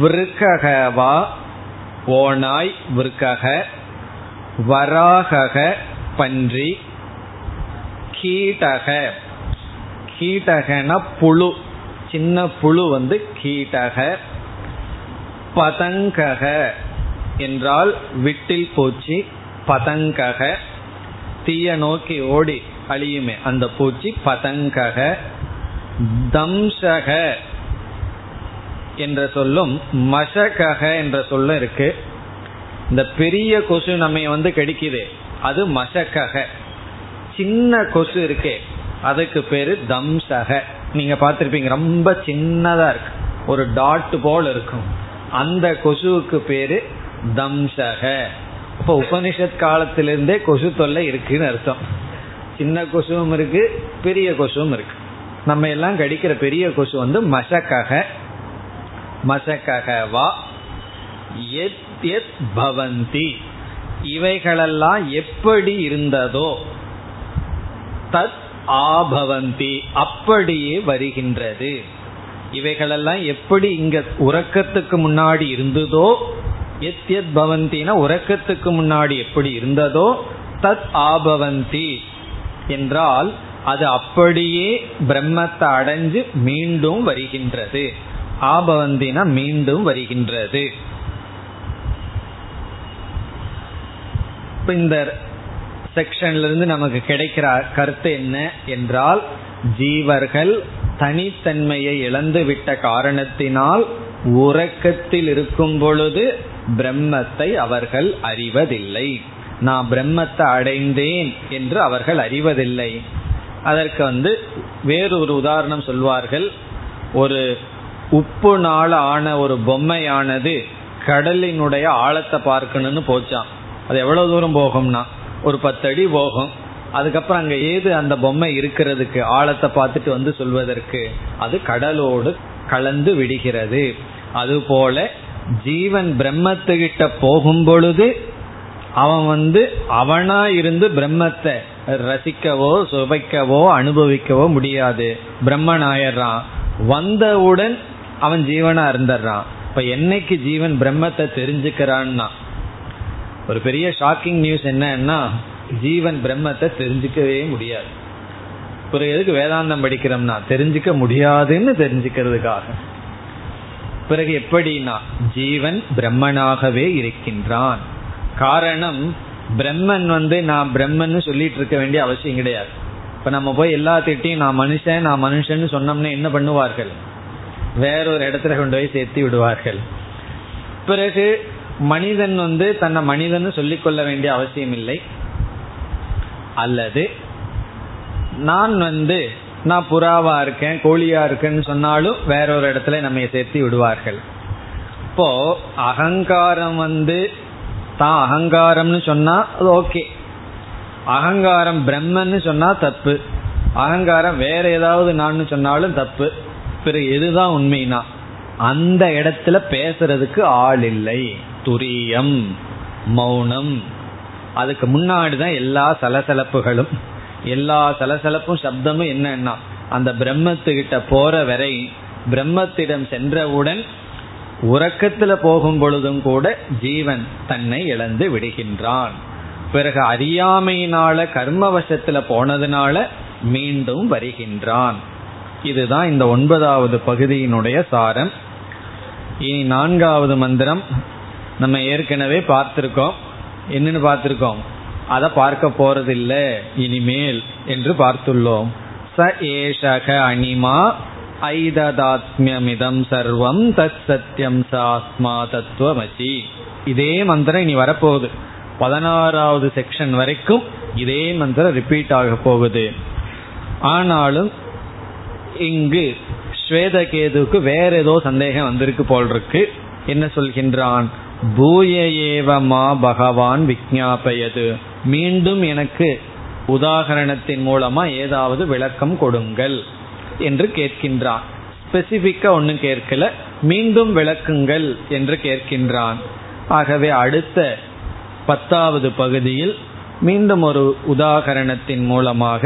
விருக்ககவா ஓனாய் விருக்கக, வராகக பன்றி, கீடக கீடகன புழு சின்ன புழு வந்து கீடக, பதங்கக என்றால் விட்டில் பூச்சி பதங்கக தீய நோக்கி ஓடி அழியுமே அந்த பூச்சி பதங்கக, தம்சக என்ற சொல்லும் மசகக என்ற சொல்லும் இருக்கு. இந்த பெரிய கொசு நம்ம வந்து கிடைக்குது, அது மசகக. சின்ன கொசு இருக்கே அதுக்கு பேரு தம்சக. நீங்க பார்த்திருப்பீங்க, ரொம்ப சின்னதா இருக்கு, ஒரு டாட் போல் இருக்கும். அந்த கொசுவுக்கு பேரு தம்சக. இப்போ உபனிஷத் காலத்திலிருந்தே கொசு தொல்லை இருக்குன்னு அர்த்தம். சின்ன கொசுவும் இருக்கு, பெரிய கொசுவும் இருக்கு. நம்ம எல்லாம் கடிக்கிற பெரிய கொசு வந்து மசகக. மசககவா எத் எத் பவந்தி இவைகளெல்லாம் எப்படி இருந்ததோ தத் ஆபவந்தி அப்படியே வருகின்றது. இவைகளெல்லாம் எப்படி இங்க உறக்கத்துக்கு முன்னாடி இருந்ததோ, எத் எத் பவந்தினா உறக்கத்துக்கு முன்னாடி எப்படி இருந்ததோ, தத் ஆபவந்தி என்றால் அது அப்படியே பிரம்மத்தை அடைஞ்சு மீண்டும் வருகின்றது. ஆபவந்தினா மீண்டும் வருகின்றது. இந்த செக்ஷன்ல இருந்து நமக்கு கிடைக்கிற கருத்து என்ன என்றால், ஜீவர்கள் தனித்தன்மையை இழந்துவிட்ட காரணத்தினால் உறக்கத்தில் இருக்கும் பொழுது பிரம்மத்தை அவர்கள் அறிவதில்லை. நான் பிரம்மத்தை அடைந்தேன் என்று அவர்கள் அறிவதில்லை. அதற்கு வந்து வேறொரு உதாரணம் சொல்வார்கள். ஒரு உப்பு நாள் ஆன ஒரு பொம்மையானது கடலினுடைய ஆழத்தை பார்க்கணும்னு போச்சான். அது எவ்வளவு தூரம் போகும்னா ஒரு 10 அடி போகும். அதுக்கப்புறம் அங்கே ஏது அந்த பொம்மை இருக்கிறதுக்கு ஆழத்தை பார்த்துட்டு வந்து சொல்வதற்கு அது கடலோடு கலந்து விடுகிறது. அதுபோல ஜீவன் பிரம்மத்துக்கிட்ட போகும் பொழுது அவன் அவனா இருந்து பிரம்மத்தை ரசிக்கவோ சுவைக்கவோ அனுபவிக்கவோ முடியாது. பிரம்மன் ஆயிடுறான், வந்தவுடன் அவன் ஜீவனா இருந்துடுறான். இப்ப என்னைக்கு ஜீவன் பிரம்மத்தை தெரிஞ்சுக்கிறான்னா, ஒரு பெரிய ஷாக்கிங் நியூஸ் என்னன்னா, ஜீவன் பிரம்மத்தை தெரிஞ்சுக்கவே முடியாது. பிறகு எதுக்கு வேதாந்தம் படிக்கிறோம்னா, தெரிஞ்சுக்க முடியாதுன்னு தெரிஞ்சுக்கிறதுக்காக. பிறகு எப்படின்னா, ஜீவன் பிரம்மனாகவே இருக்கின்றான். காரணம், பிரம்மன் நான் பிரம்மன்னு சொல்லிட்டு இருக்க வேண்டிய அவசியம் கிடையாது. இப்ப நம்ம போய் எல்லாத்திட்டையும் நான் மனுஷன்னு சொன்னோம்னா என்ன பண்ணுவார்கள், வேறொரு இடத்துல கொண்டு போய் சேர்த்து விடுவார்கள். பிறகு மனிதன் தன்னை மனிதன்னு சொல்லிக்கொள்ள வேண்டிய அவசியம் இல்லை. அல்லது நான் நான் புறாவா இருக்கேன் கோழியா இருக்கேன்னு சொன்னாலும் வேறொரு இடத்துல நம்ம சேர்த்து விடுவார்கள். இப்போ அகங்காரம் தான் அகங்காரம்னு சொன்னா அது ஓகே. அகங்காரம் பிரம்மன்னு சொன்னா தப்பு. அகங்காரம் வேற ஏதாவது நான் சொன்னாலும் தப்பு. பிறகு எதுதான் உண்மைனா, அந்த இடத்துல பேசுறதுக்கு ஆள் இல்லை. துரியம் மௌனம். அதுக்கு முன்னாடிதான் எல்லா சலசலப்புகளும். எல்லா சலசலப்பும் சப்தமும் என்னன்னா, அந்த பிரம்மத்துக்கிட்ட போற வரை, பிரம்மத்திடம் சென்றவுடன் உறக்கத்துல போகும் பொழுதும் கூட ஜீவன் தன்னை இழந்து விடுகின்றான். பிறகு அறியாமையினால கர்மவசத்துல போனதுனால மீண்டும் வருகின்றான். இதுதான் இந்த 9வது பகுதியினுடைய சாரம். இனி 4வது மந்திரம் நம்ம ஏற்கனவே பார்த்திருக்கோம். என்னன்னு பார்த்திருக்கோம், அதை பார்க்க போறதில்லை இனிமேல் என்று பார்த்துள்ளோம். ச ஏஷக அனிமா ஐததாத்மியமிதம் சர்வம் தத் சத்யம் சாத்மா தத்துவமசி. இதே மந்திரம் இனி வரப்போகுது. 16வது செக்ஷன் வரைக்கும் இதே மந்திரம் ரிப்பீட் ஆக போகுது. ஆனாலும் இங்கு ஸ்வேதகேதுக்கு வேற ஏதோ சந்தேகம் வந்திருக்கு போல் இருக்கு. என்ன சொல்கின்றான், பூயேவமா பகவான் விஜாபயது. மீண்டும் எனக்கு உதாகரணத்தின் மூலமா ஏதாவது விளக்கம் கொடுங்கள் என்று கேட்கின்றான். ஸ்பெசிபிக்கா ஒன்னும் கேட்கல, மீண்டும் விளக்குங்கள் என்று கேட்கின்றான். ஆகவே அடுத்த 10வது பகுதியில் மீண்டும் ஒரு உதாகரணத்தின் மூலமாக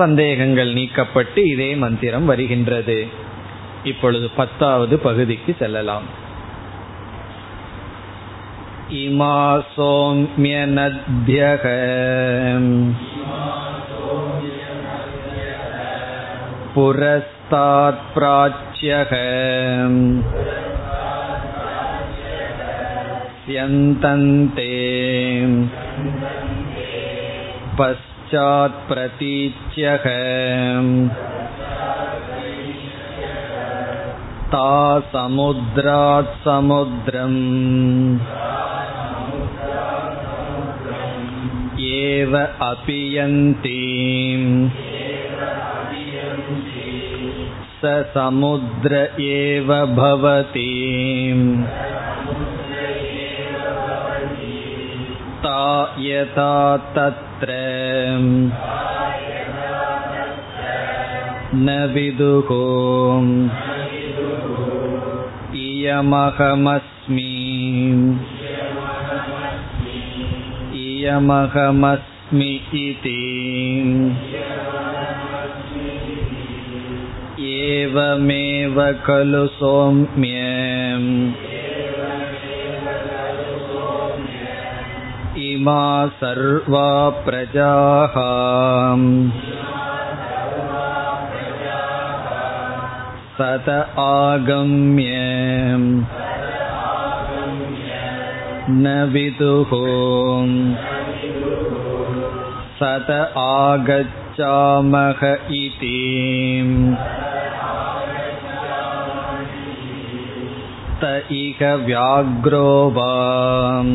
சந்தேகங்கள் நீக்கப்பட்டு இதே மந்திரம் வருகின்றது. இப்பொழுது 10வது பகுதிக்கு செல்லலாம். இமா சோம்ய நத்யக புரஸ்தாத் ப்ராச்யக ஸ்யந்தந்தே பஸ்சாத் ப்ரதீச்யக தா சமுத்ராத் சமுத்ரம் ஏவ அபியந்தி ச சமுத்ர ஏவ பவதி தா யதா தத்ர ந விதுகோ இயமஹமஸ்மி யமஹமஸ்மி இதி ஏவமேவ கலு சோம்யம் இமா சர்வா பிரஜாஹ சத ஆகம்யம் ந விதுஹோம் சத ஆகச்சாமஹ இதி த இக வ்யாக்ரோவாம்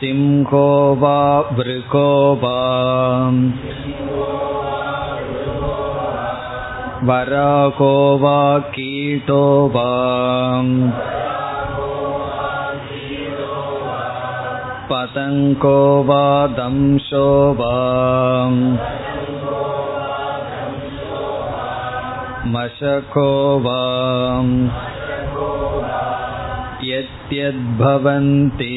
சிம்ஹோவா வ்ருகோவாம் வராகோவா கீட்டோவாம் பதங்கோவா தம்சோவாம் மஷகோவாம் யத்யத்பவந்தி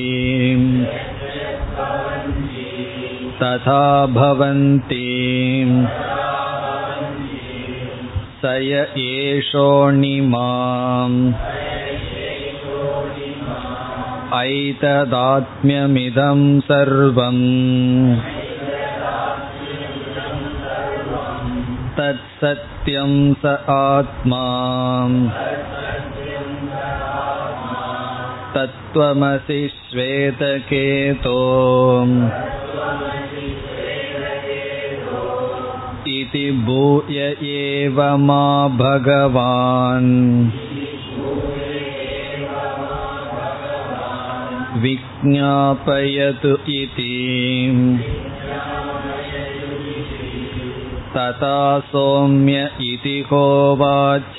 ததா பவந்தி சய ஏஷோணிமாம் ஐததாத்ம்யமிதம் சர்வம் தத் சத்யம் ச ஆத்மா தத்வமசி ஸ்வேதகேதோ இதி பூய ஏவ மா பகவான் விஜ்ஞாபயது இதி ததா சோம்ய இதி கோவாச்ச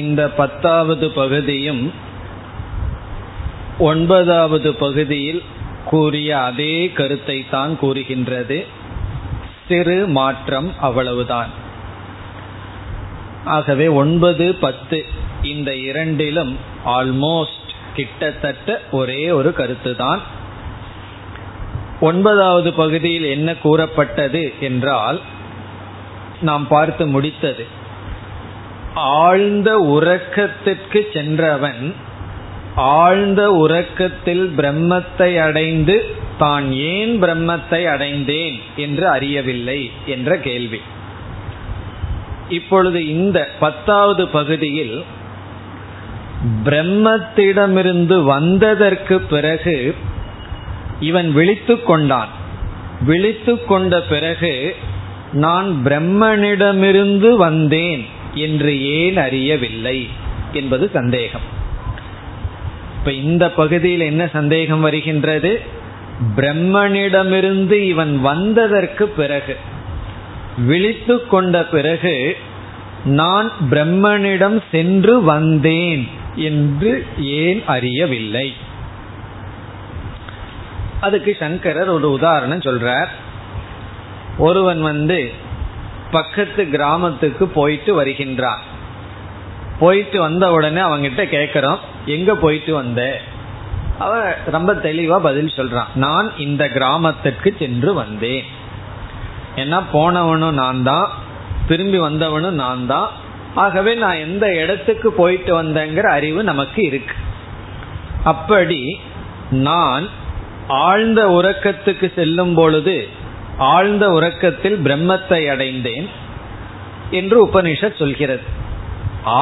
இந்த 10வது பகுதியும் 9வது பகுதியில் கூறிய அதே கருத்தை தான் கூறுகின்றது. சிறு மாற்றம், அவ்வளவுதான். ஆகவே 9, 10 இந்த இரண்டிலும் ஆல்மோஸ்ட் கிட்டத்தட்ட ஒரே ஒரு கருத்து தான். 9வது பகுதியில் என்ன கூறப்பட்டது என்றால், நாம் பார்த்து முடித்தது, ஆழ்ந்த உறக்கத்திற்கு சென்றவன் ஆழ்ந்த உறக்கத்தில் பிரம்மத்தை அடைந்து தான் ஏன் பிரம்மத்தை அடைந்தேன் என்று அறியவில்லை என்ற கேள்வி. இப்பொழுது இந்த 10வது பகுதியில் பிரம்மத்திடமிருந்து வந்ததற்கு பிறகு இவன் விழித்து கொண்டான். விழித்து கொண்ட பிறகு நான் பிரம்மனிடமிருந்து வந்தேன் என்று ஏன் அறியவில்லை என்பது சந்தேகம். இப்ப இந்த பகுதியில் என்ன சந்தேகம் வருகின்றது? பிரம்மனிடமிருந்து இவன் வந்ததற்கு பிறகு, விழித்து கொண்ட பிறகு நான் பிரம்மனிடம் சென்று வந்தேன் என்று ஏன் அறியவில்லை? அதுக்கு சங்கரர் ஒரு உதாரணம் சொல்றார். ஒருவன் பக்கத்து கிராமத்துக்கு போயிட்டு வருகின்றான். போயிட்டு வந்த உடனே அவங்கிட்ட கேட்குறோம், எங்கே போயிட்டு வந்த? அவன் ரொம்ப தெளிவாக பதில் சொல்கிறான், நான் இந்த கிராமத்திற்கு சென்று வந்தேன். ஏன்னா போனவனும் நான் தான், திரும்பி வந்தவனும் நான் தான். ஆகவே நான் எந்த இடத்துக்கு போயிட்டு வந்தேங்கிற அறிவு நமக்கு இருக்கு. அப்படி நான் ஆழ்ந்த உறக்கத்துக்கு செல்லும் பொழுது ஆழ்ந்த உறக்கத்தில் பிரம்மத்தை அடைந்தேன் என்று உபனிஷத் சொல்கிறது.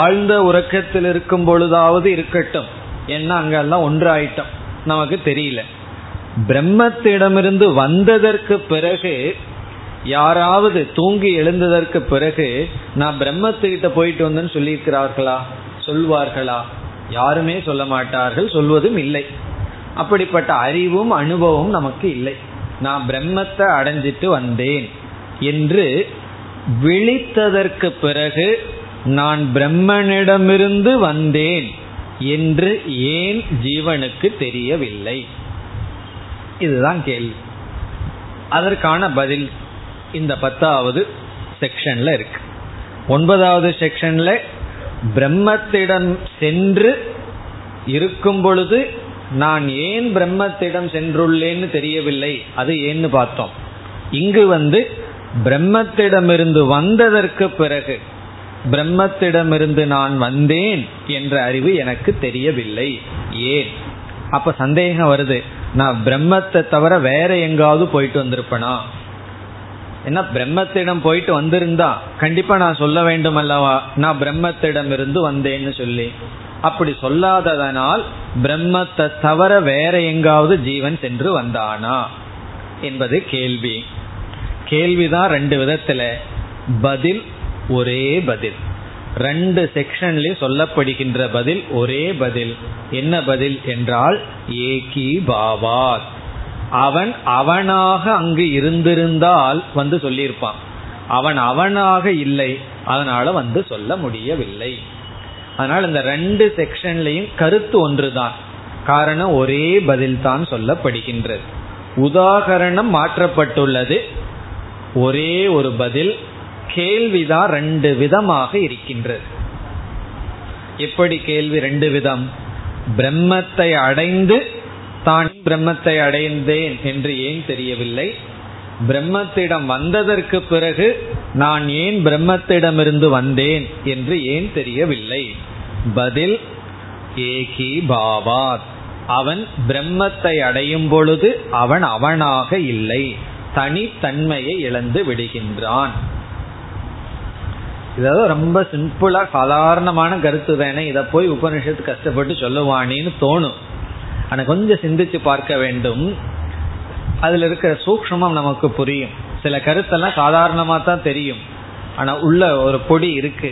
ஆழ்ந்த உறக்கத்தில் இருக்கும் பொழுதாவது இருக்கட்டும், ஏன்னா அங்கெல்லாம் ஒன்றாயிட்டம், நமக்கு தெரியல. பிரம்மத்திடமிருந்து வந்ததற்கு பிறகு, யாராவது தூங்கி எழுந்ததற்கு பிறகு நான் பிரம்மத்துக்கிட்ட போயிட்டு வந்தேன்னு சொல்லியிருக்கிறார்களா? சொல்வார்களா? யாருமே சொல்ல மாட்டார்கள், சொல்வதும் இல்லை. அப்படிப்பட்ட அறிவும் அனுபவம் நமக்கு இல்லை. நான் பிரம்மத்தை அடைஞ்சிட்டு வந்தேன் என்று விழித்ததற்கு பிறகு நான் பிரம்மனிடமிருந்து வந்தேன் என்று ஏன் ஜீவனுக்கு தெரியவில்லை? இதுதான் கேள்வி. அதற்கான பதில் இந்த 10வது செக்ஷன்ல இருக்கு. 9வது செக்ஷன்ல பிரம்மத்திடம் சென்று இருக்கும் பொழுது நான் ஏன் பிரம்மத்திடம் சென்றுள்ளேன்னு தெரியவில்லை, அது ஏன்னு பார்த்தோம். இங்கு பிரம்மத்திடமிருந்து வந்ததற்கு பிறகு பிரம்மத்திடமிருந்து நான் வந்தேன் என்ற அறிவு எனக்கு தெரியவில்லை, ஏன்? அப்ப சந்தேகம் வருது, நான் பிரம்மத்தை தவிர வேற எங்காவது போயிட்டு வந்திருப்பனா? ஏன்னா பிரம்மத்திடம் போயிட்டு வந்திருந்தா கண்டிப்பா நான் சொல்ல வேண்டும் அல்லவா, நான் பிரம்மத்திடம் இருந்து வந்தேன்னு சொல்லி. அப்படி சொல்லாததனால் பிரம்மத்தை தவிர வேற எங்காவது ஜீவன் சென்று வந்தானா என்பது கேள்வி. கேள்விதான் 2 விதத்துல, பதில் ஒரே பதில். 2 செக்ஷன்லயும் சொல்லப்படுகின்ற பதில் ஒரே பதில். என்ன பதில் என்றால், ஏகி பாவாத். அவன் அவனாக அங்கு இருந்திருந்தால் சொல்லியிருப்பான். அவன் அவனாக இல்லை, அதனால சொல்ல முடியவில்லை. அதனால் இந்த 2 செக்ஷன்லையும் கருத்து ஒன்றுதான். காரணம் ஒரே பதில்தான் சொல்லப்படுகின்றது. உதாகரணம் மாற்றப்பட்டுள்ளது. ஒரே ஒரு பதில். கேள்விதான் ரெண்டு விதமாக இருக்கின்றது. எப்படி கேள்வி ரெண்டு விதம்? பிரம்மத்தை அடைந்து தான் பிரம்மத்தை அடைந்தேன் என்று ஏன் தெரியவில்லை, பிரம்மத்திடம் வந்ததற்கு பிறகு நான் ஏன் பிரம்மத்திடமிருந்து வந்தேன் என்று ஏன் தெரியவில்லை? பதில் ஏகி பாவாத், அவன் பிரம்மத்தை அடையும் பொழுது அவன் அவனாக இல்லை, தனித்தன்மையை இழந்து விடுகின்றான். இதாவது ரொம்ப சிம்பிளா சாதாரணமான கருத்து தானே, இதை போய் உபனிஷத்து கஷ்டப்பட்டு சொல்லுவானேன்னு தோணும். ஆனா கொஞ்சம் சிந்திச்சு பார்க்க வேண்டும், அதுல இருக்கிற சூக்ஷ்மம் நமக்கு புரியும். சில கருத்தெல்லாம் சாதாரணமா தான் தெரியும், ஆனா உள்ள ஒரு பொடி இருக்கு.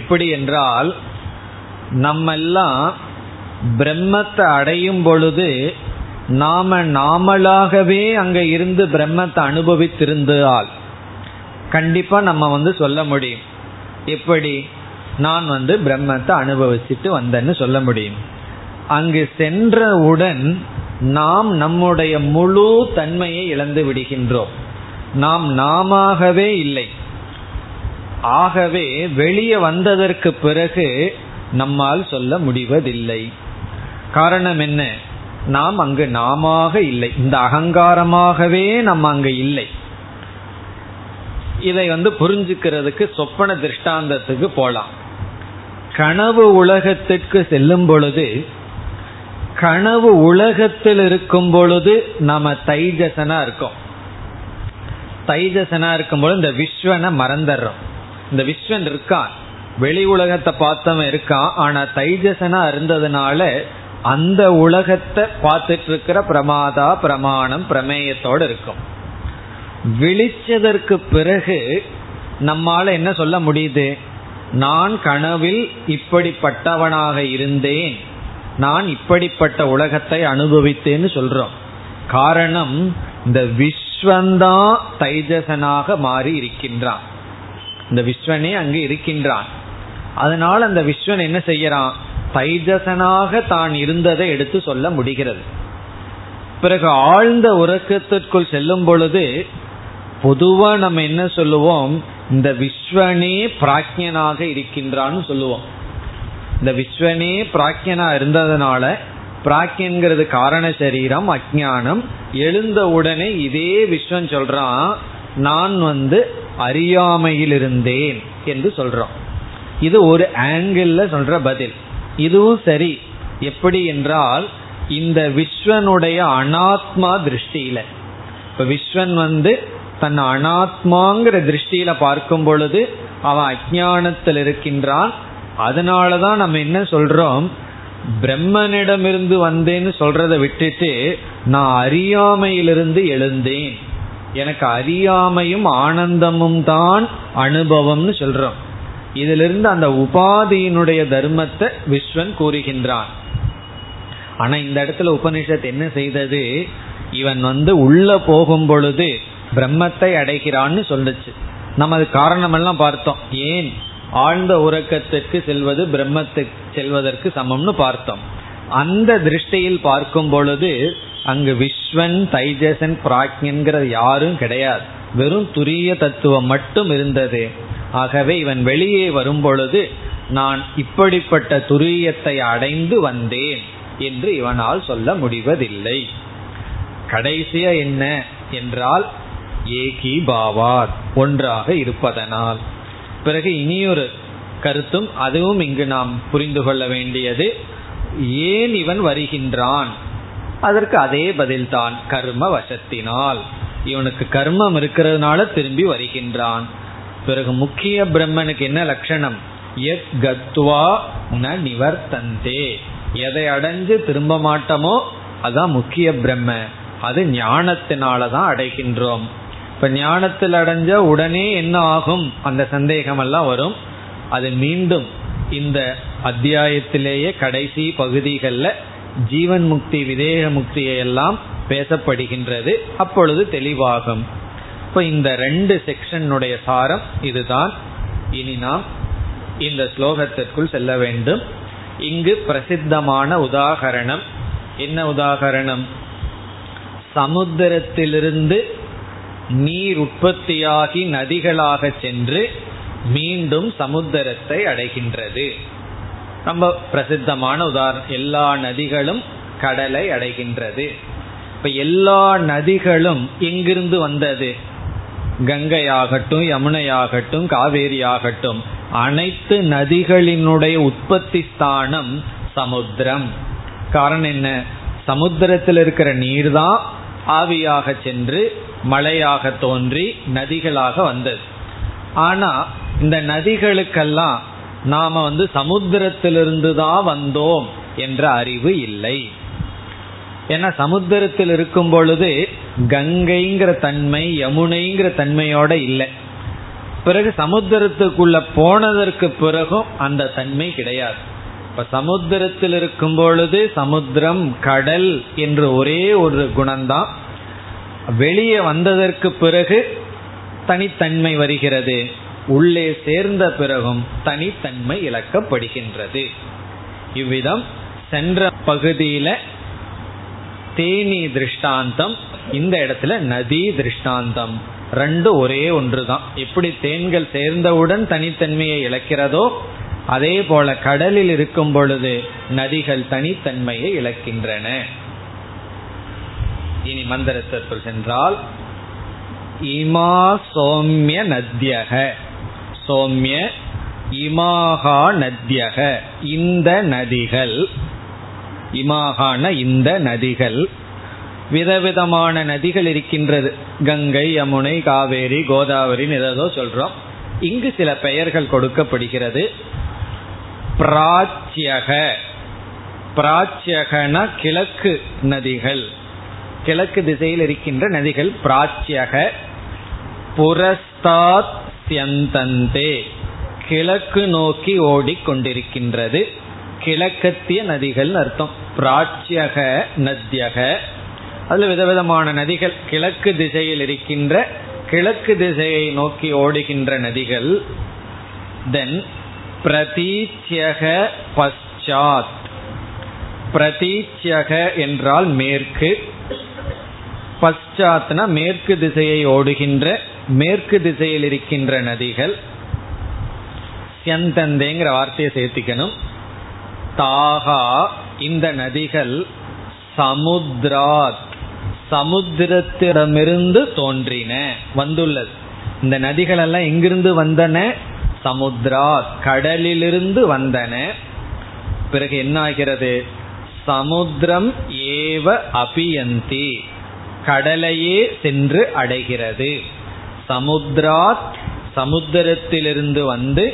எப்படி என்றால், நம்ம எல்லாம் பிரம்மத்தை அடையும் பொழுது நாமளாகவே அங்க இருந்து பிரம்மத்தை அனுபவித்திருந்தால் கண்டிப்பா நம்ம சொல்ல முடியும். எப்படி நான் பிரம்மத்தை அனுபவிச்சுட்டு வந்தேன்னு சொல்ல முடியும். அங்கு சென்றவுடன் நாம் நம்முடைய முழு தன்மையை இழந்து விடுகின்றோம், நாம் நாமவே இல்லை. ஆகவே வெளியே வந்ததற்கு பிறகு நம்மால் சொல்ல முடிவதில்லை. காரணம் என்ன? நாம் அங்கு நாம இல்லை, இந்த அகங்காரமாகவே நம்ம அங்கு இல்லை. இதை புரிஞ்சுக்கிறதுக்கு சொப்பன திருஷ்டாந்தத்துக்கு போலாம். கனவு உலகத்திற்கு செல்லும் பொழுது, கனவு உலகத்தில் இருக்கும் பொழுது நாம தைஜசனா இருக்கோம். தைஜசனா இருக்கும்பொழுது இந்த விஸ்வனை மறந்துடுறோம். இந்த விஸ்வன் இருக்கான், வெளி உலகத்தை பார்த்தவன் இருக்கான், ஆனா தைஜசனா இருந்ததுனால அந்த உலகத்தை பார்த்துட்டு இருக்கிற பிரமாதா பிரமாணம் பிரமேயத்தோடு இருக்கும். விழிச்சதற்கு பிறகு நம்மால என்ன சொல்ல முடியுது? நான் கனவில் இப்படிப்பட்டவனாக இருந்தேன், நான் இப்படிப்பட்ட உலகத்தை அனுபவித்தேன்னு சொல்றோம். காரணம், இந்த விஸ்வந்தான் தைஜசனாக மாறி இருக்கின்றான், இந்த விஸ்வனே அங்கு இருக்கின்றான். அதனால அந்த விஸ்வன் என்ன செய்யறான்? தைஜசனாக தான் இருந்ததை எடுத்து சொல்ல முடிகிறது. பிறகு ஆழ்ந்த உறக்கத்திற்குள் செல்லும் பொழுது பொதுவா நம்ம என்ன சொல்லுவோம்? இந்த விஸ்வனே பிராக்ஞனாக இருக்கின்றான்னு சொல்லுவோம். இந்த விஸ்வனே பிராக்ஞனா இருந்ததுனால, பிராக்யன்கிறது காரண சரீரம் அஜ்ஞானம், எழுந்த உடனே இதே விஸ்வன் சொல்றான் நான் அறியாமையில் இருந்தேன் என்று சொல்றோம். இது ஒரு ஆங்கிள் சொல்ற பதில், இதுவும் சரி. எப்படி என்றால், இந்த விஸ்வனுடைய அனாத்மா திருஷ்டியில, இப்ப விஸ்வன் தன் அனாத்மாங்கிற திருஷ்டியில பார்க்கும் பொழுது அவன் அஜ்ஞானத்தில் இருக்கின்றான். அதனாலதான் நம்ம என்ன சொல்றோம்? பிரம்மனிடமிருந்து வந்தேன்னு சொல்றதை விட்டுட்டு நான் அறியாமையிலிருந்து எழுந்தேன், எனக்கு அறியாமையும் ஆனந்தமும் தான் அனுபவம்னு சொல்றோம். இதிலிருந்து அந்த உபாதியினுடைய தர்மத்தை விஸ்வன் கூறுகின்றான். ஆனா இந்த இடத்துல உபனிஷத் என்ன செய்தது? இவன் உள்ள போகும் பொழுது பிரம்மத்தை அடைகிறான்னு சொல்லுச்சு. நம்ம அது காரணமெல்லாம் பார்த்தோம். ஏன் ஆழ்ந்த உறக்கத்திற்கு செல்வது பிரம்மத்துக்கு செல்வதற்கு சமம்னு பார்த்தோம். அந்த திருஷ்டியில் பார்க்கும் பொழுது அங்கு விஸ்வன் தைஜசன் பிராக்ஞன்கிற யாரும் கிடையாது, வெறும் துரிய தத்துவம் மட்டும் இருந்தது. ஆகவே இவன் வெளியே வரும் பொழுது நான் இப்படிப்பட்ட துரியத்தை அடைந்து வந்தேன் என்று இவனால் சொல்ல முடிவதில்லை. கடைசியா என்ன என்றால் ஏகி பாவார், ஒன்றாக இருப்பதனால். பிறகு இனியொரு கருத்தும், அதுவும் இங்கு நாம் புரிந்து கொள்ள வேண்டியது. ஏன் இவன் வருகின்றான்? அதற்கு அதே பதில்தான், கர்ம வசத்தினால். இவனுக்கு கர்மம் இருக்கிறதுனால திரும்பி வருகின்றான். பிறகு முக்கிய பிரம்மனுக்கு என்ன லட்சணம்? யத் கத்வா ந நிவர்த்தந்தே, எதை அடைஞ்சு திரும்ப மாட்டோமோ அதான் முக்கிய பிரம்ம, அது ஞானத்தினாலதான் அடைகின்றோம். இப்ப ஞானத்தில் அடைஞ்ச உடனே என்ன ஆகும்? அந்த சந்தேகம் எல்லாம் வரும். அது மீண்டும் இந்த அத்தியாயத்திலேயே கடைசி பகுதிகளில் ஜீவன் முக்தி விதேக முக்தியை எல்லாம் பேசப்படுகின்றது, அப்பொழுது தெளிவாகும். இப்போ இந்த ரெண்டு செக்ஷனுடைய சாரம் இதுதான். இனி நாம் இந்த ஸ்லோகத்திற்குள் செல்ல வேண்டும். இங்கு பிரசித்தமான உதாகரணம் என்ன? உதாகரணம், சமுத்திரத்திலிருந்து நீர் உற்பத்தியாகி நதிகளாக சென்று மீண்டும் சமுத்திரத்தை அடைகின்றது. நம்ம பிரசித்தமான உதாரணம், எல்லா நதிகளும் கடலை அடைகின்றது. இப்ப எல்லா நதிகளும் எங்கிருந்து வந்தது? கங்கையாகட்டும், யமுனையாகட்டும், காவேரியாகட்டும், அனைத்து நதிகளினுடைய உற்பத்தி ஸ்தானம் சமுத்திரம். காரணம் என்ன? சமுத்திரத்தில் இருக்கிற நீர்தான் ஆவியாக சென்று மழையாக தோன்றி நதிகளாக வந்தது. ஆனா இந்த நதிகளுக்கெல்லாம் நாம சமுத்திரத்திலிருந்து தான் வந்தோம் என்ற அறிவு இல்லை. ஏன்னா சமுத்திரத்தில் இருக்கும் பொழுது கங்கைங்கிற தன்மை, யமுனைங்கிற தன்மையோட இல்லை. பிறகு சமுத்திரத்துக்குள்ள போனதற்கு பிறகும் அந்த தன்மை கிடையாது. இப்ப சமுத்திரத்தில் இருக்கும் பொழுது சமுத்திரம், கடல் என்று ஒரே ஒரு குணம்தான். வெளியே வந்ததற்கு பிறகு தனித்தன்மை வருகிறது, உள்ளே சேர்ந்த பிறகும் தனித்தன்மை இழக்கப்படுகின்றது. இவ்விதம் சென்ற பகுதியில தேனி திருஷ்டாந்தம், இந்த இடத்துல நதி திருஷ்டாந்தம். ரெண்டு ஒரே ஒன்றுதான். எப்படி தேன்கள் சேர்ந்தவுடன் தனித்தன்மையை இழக்கிறதோ அதே போல கடலில் இருக்கும் பொழுது நதிகள் தனித்தன்மையை இழக்கின்றன. இனி மந்திரத்திற்குள் சென்றால், இமா சோம்ய நத்யக, சோம்ய இமாகா நத்யக, இந்த நதிகள், இமாகான இந்த நதிகள், விதவிதமான நதிகள் இருக்கின்றது. கங்கை, யமுனை, காவேரி, கோதாவரின்னு ஏதோ சொல்றோம். இங்கு சில பெயர்கள் கொடுக்கப்படுகிறது. பிராச்சியக, பிராச்சியகன கிழக்கு நதிகள், கிழக்கு திசையில் இருக்கின்ற நதிகள் பிராச்சியக. புரஸ்தாத் ஸ்யந்தந்தே, கிழக்கு நோக்கி ஓடிக்கொண்டிருக்கின்றது, கிழக்கத்திய நதிகள் அர்த்தம். பிராச்சியக நத்யக, அதுல விதவிதமான நதிகள், கிழக்கு திசையில் இருக்கின்ற, கிழக்கு திசையை நோக்கி ஓடுகின்ற நதிகள். தென் பிரதீச்சக பச்சாத், பிரதீச்சக என்றால் மேற்கு, பச்சாத்னா மேற்கு திசையை ஓடுகின்ற, மேற்கு திசையில் இருக்கின்ற நதிகள். சந்தந்தேங்கிற வார்த்தையை சேர்த்திக்கணும். தாகா, இந்த நதிகள் சமுத்ராத், சமுத்திரத்திடமிருந்து தோன்றின, வந்துள்ளது. இந்த நதிகள் எல்லாம் எங்கிருந்து வந்தன? சமுத்ராத், கடலிலிருந்து வந்தன. பிறகு என்ன ஆகிறது? சமுத்திரம் ஏவ அபியந்தி, கடலையே சென்று அடைகிறது. சமுத்ராத், சமுத்திரத்திலிருந்து வந்து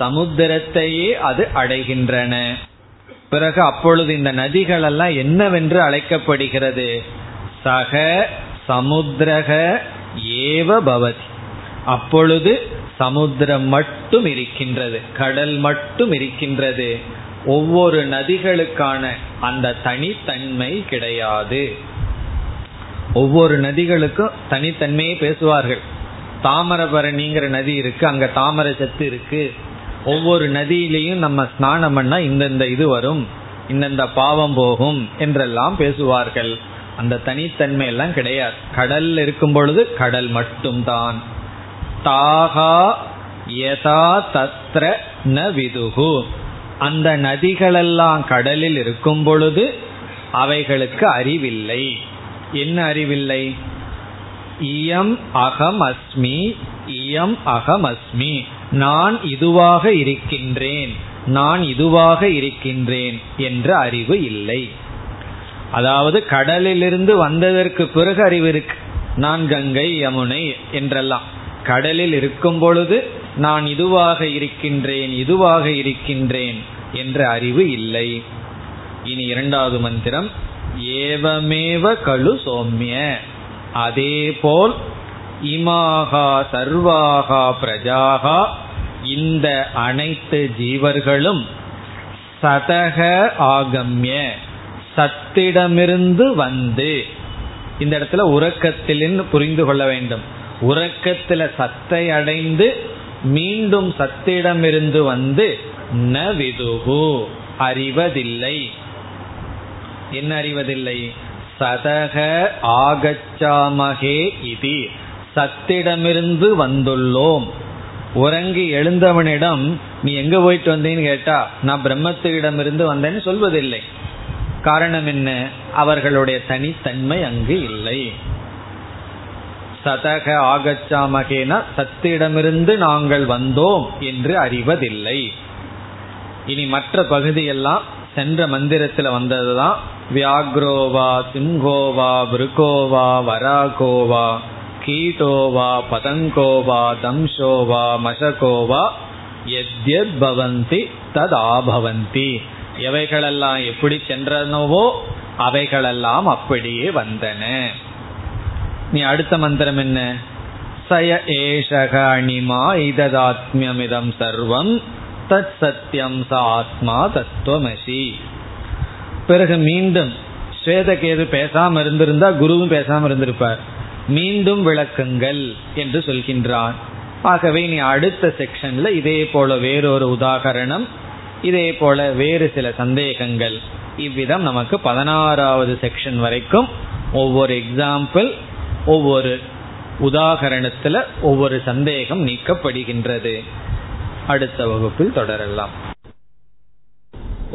சமுத்திரத்தையே அது அடைகின்றன. பிறகு அப்பொழுது இந்த நதிகள் எல்லாம் என்னவென்று அழைக்கப்படுகிறது? சக சமுத்திரக ஏவ பவதி, அப்பொழுது சமுத்திரம் மட்டும் இருக்கின்றது, கடல் மட்டும் இருக்கின்றது. ஒவ்வொரு நதிகளுக்கான அந்த தனித்தன்மை கிடையாது. ஒவ்வொரு நதிகளுக்கும் தனித்தன்மையை பேசுவார்கள். தாமிரபரணிங்கிற நதி இருக்கு, அங்க தாமரை சத்து இருக்கு. ஒவ்வொரு நதியிலையும் நம்ம ஸ்நானம் பண்ணா இந்தந்த இது வரும், இந்தந்த பாவம் போகும் என்றெல்லாம் பேசுவார்கள். அந்த தனித்தன்மை எல்லாம் கிடையாது. கடல் இருக்கும் பொழுது கடல் மட்டும்தான். தாகா யதா தத்ர ந விதுகு, அந்த நதிகளெல்லாம் கடலில் இருக்கும் பொழுது அவைகளுக்கு அறிவில்லை. என்ன அறிவில்லை? இயம் அகம் அஸ்மி, இயம் அகம் அஸ்மி, நான் இதுவாக இருக்கின்றேன், நான் இதுவாக இருக்கின்றேன் என்ற அறிவு இல்லை. அதாவது கடலிலிருந்து வந்ததற்கு பிறகு அறிவு இருக்கு. நான் கங்கை, யமுனை என்றெல்லாம் கடலில் இருக்கும் பொழுது நான் இதுவாக இருக்கின்றேன், இதுவாக இருக்கின்றேன் என்ற அறிவு இல்லை. இனி இரண்டாவது மந்திரம், ஏவமேவ கலு சோம்ய, அதேபோல் இமாகா சர்வாகா பிரஜாகா, இந்த அனைத்து ஜீவர்களும் சதக ஆகம்ய, சத்திடமிருந்து வந்து. இந்த இடத்துல உறக்கத்திலிருந்து புரிந்து கொள்ள வேண்டும். உறக்கத்தில சத்தை அடைந்து மீண்டும் சத்திடமிருந்து வந்து ந விதுகு, அறிவதில்லை. என்ன அறிவதில்லை? சதக ஆகச்சாமகே இதி, சத்திடமிருந்து வந்துள்ளோம். உறங்கி எழுந்தவனிடம் நீ எங்க போயிட்டு வந்தேன்னு கேட்டா நான் பிரம்மத்திடமிருந்து வந்தேன்னு சொல்வதில்லை. காரணம் என்ன? அவர்களுடைய தனித்தன்மை அங்கு இல்லை. சதக ஆகச்சாமகேன சத்திடமிருந்து நாங்கள் வந்தோம் என்று அறிவதில்லை. இனி மற்ற பகுதியெல்லாம் சென்ற மந்திரத்தில் வந்ததுதான். வியாக்ரோவா சிங்கோவா விருகோவா வராகோவா கீட்டோவா பதங்கோவா தம்சோவா மசகோவா எத்யத் பவந்தி ததாபவந்தி, எவைகளெல்லாம் எப்படி சென்றனவோ அவைகளெல்லாம் அப்படியே வந்தன. நீ அடுத்த மந்திரம் என்ன? சய ஏஷக அணிமா இததாத்மியமிதம் சர்வம் தத் சத்யம் ச ஆத்மா தத்துவமசி. பிறகு மீண்டும் ஸ்வேதகேது பேசாம இருந்திருந்தா குருவும் பேசாம இருந்திருப்பார். மீண்டும் விளக்குங்கள் என்று சொல்கின்றான். ஆகவே நீ அடுத்த செக்ஷன்ல இதே போல வேறொரு உதாகரணம், இதே போல வேறு சில சந்தேகங்கள், இவ்விதம் நமக்கு 16வது செக்ஷன் வரைக்கும் ஒவ்வொரு எக்ஸாம்பிள், ஒவ்வொரு உதாகரணத்துல ஒவ்வொரு சந்தேகம் நீக்கப்படுகின்றது. அடுத்த வகுப்பில் தொடரலாம்.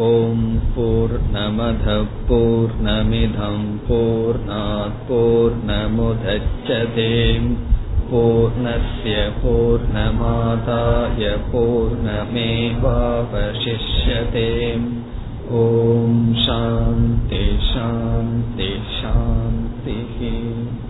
ஓம் பூர்ணமத பூர்ணமிதம் பூர்ணாத் பூர்ணமுதச்யதே பூர்ணஸ்ய பூர்ணமாதாய பூர்ணமேவாவசிஷ்யதே. ஓம் சாந்தி சாந்தி சாந்தி.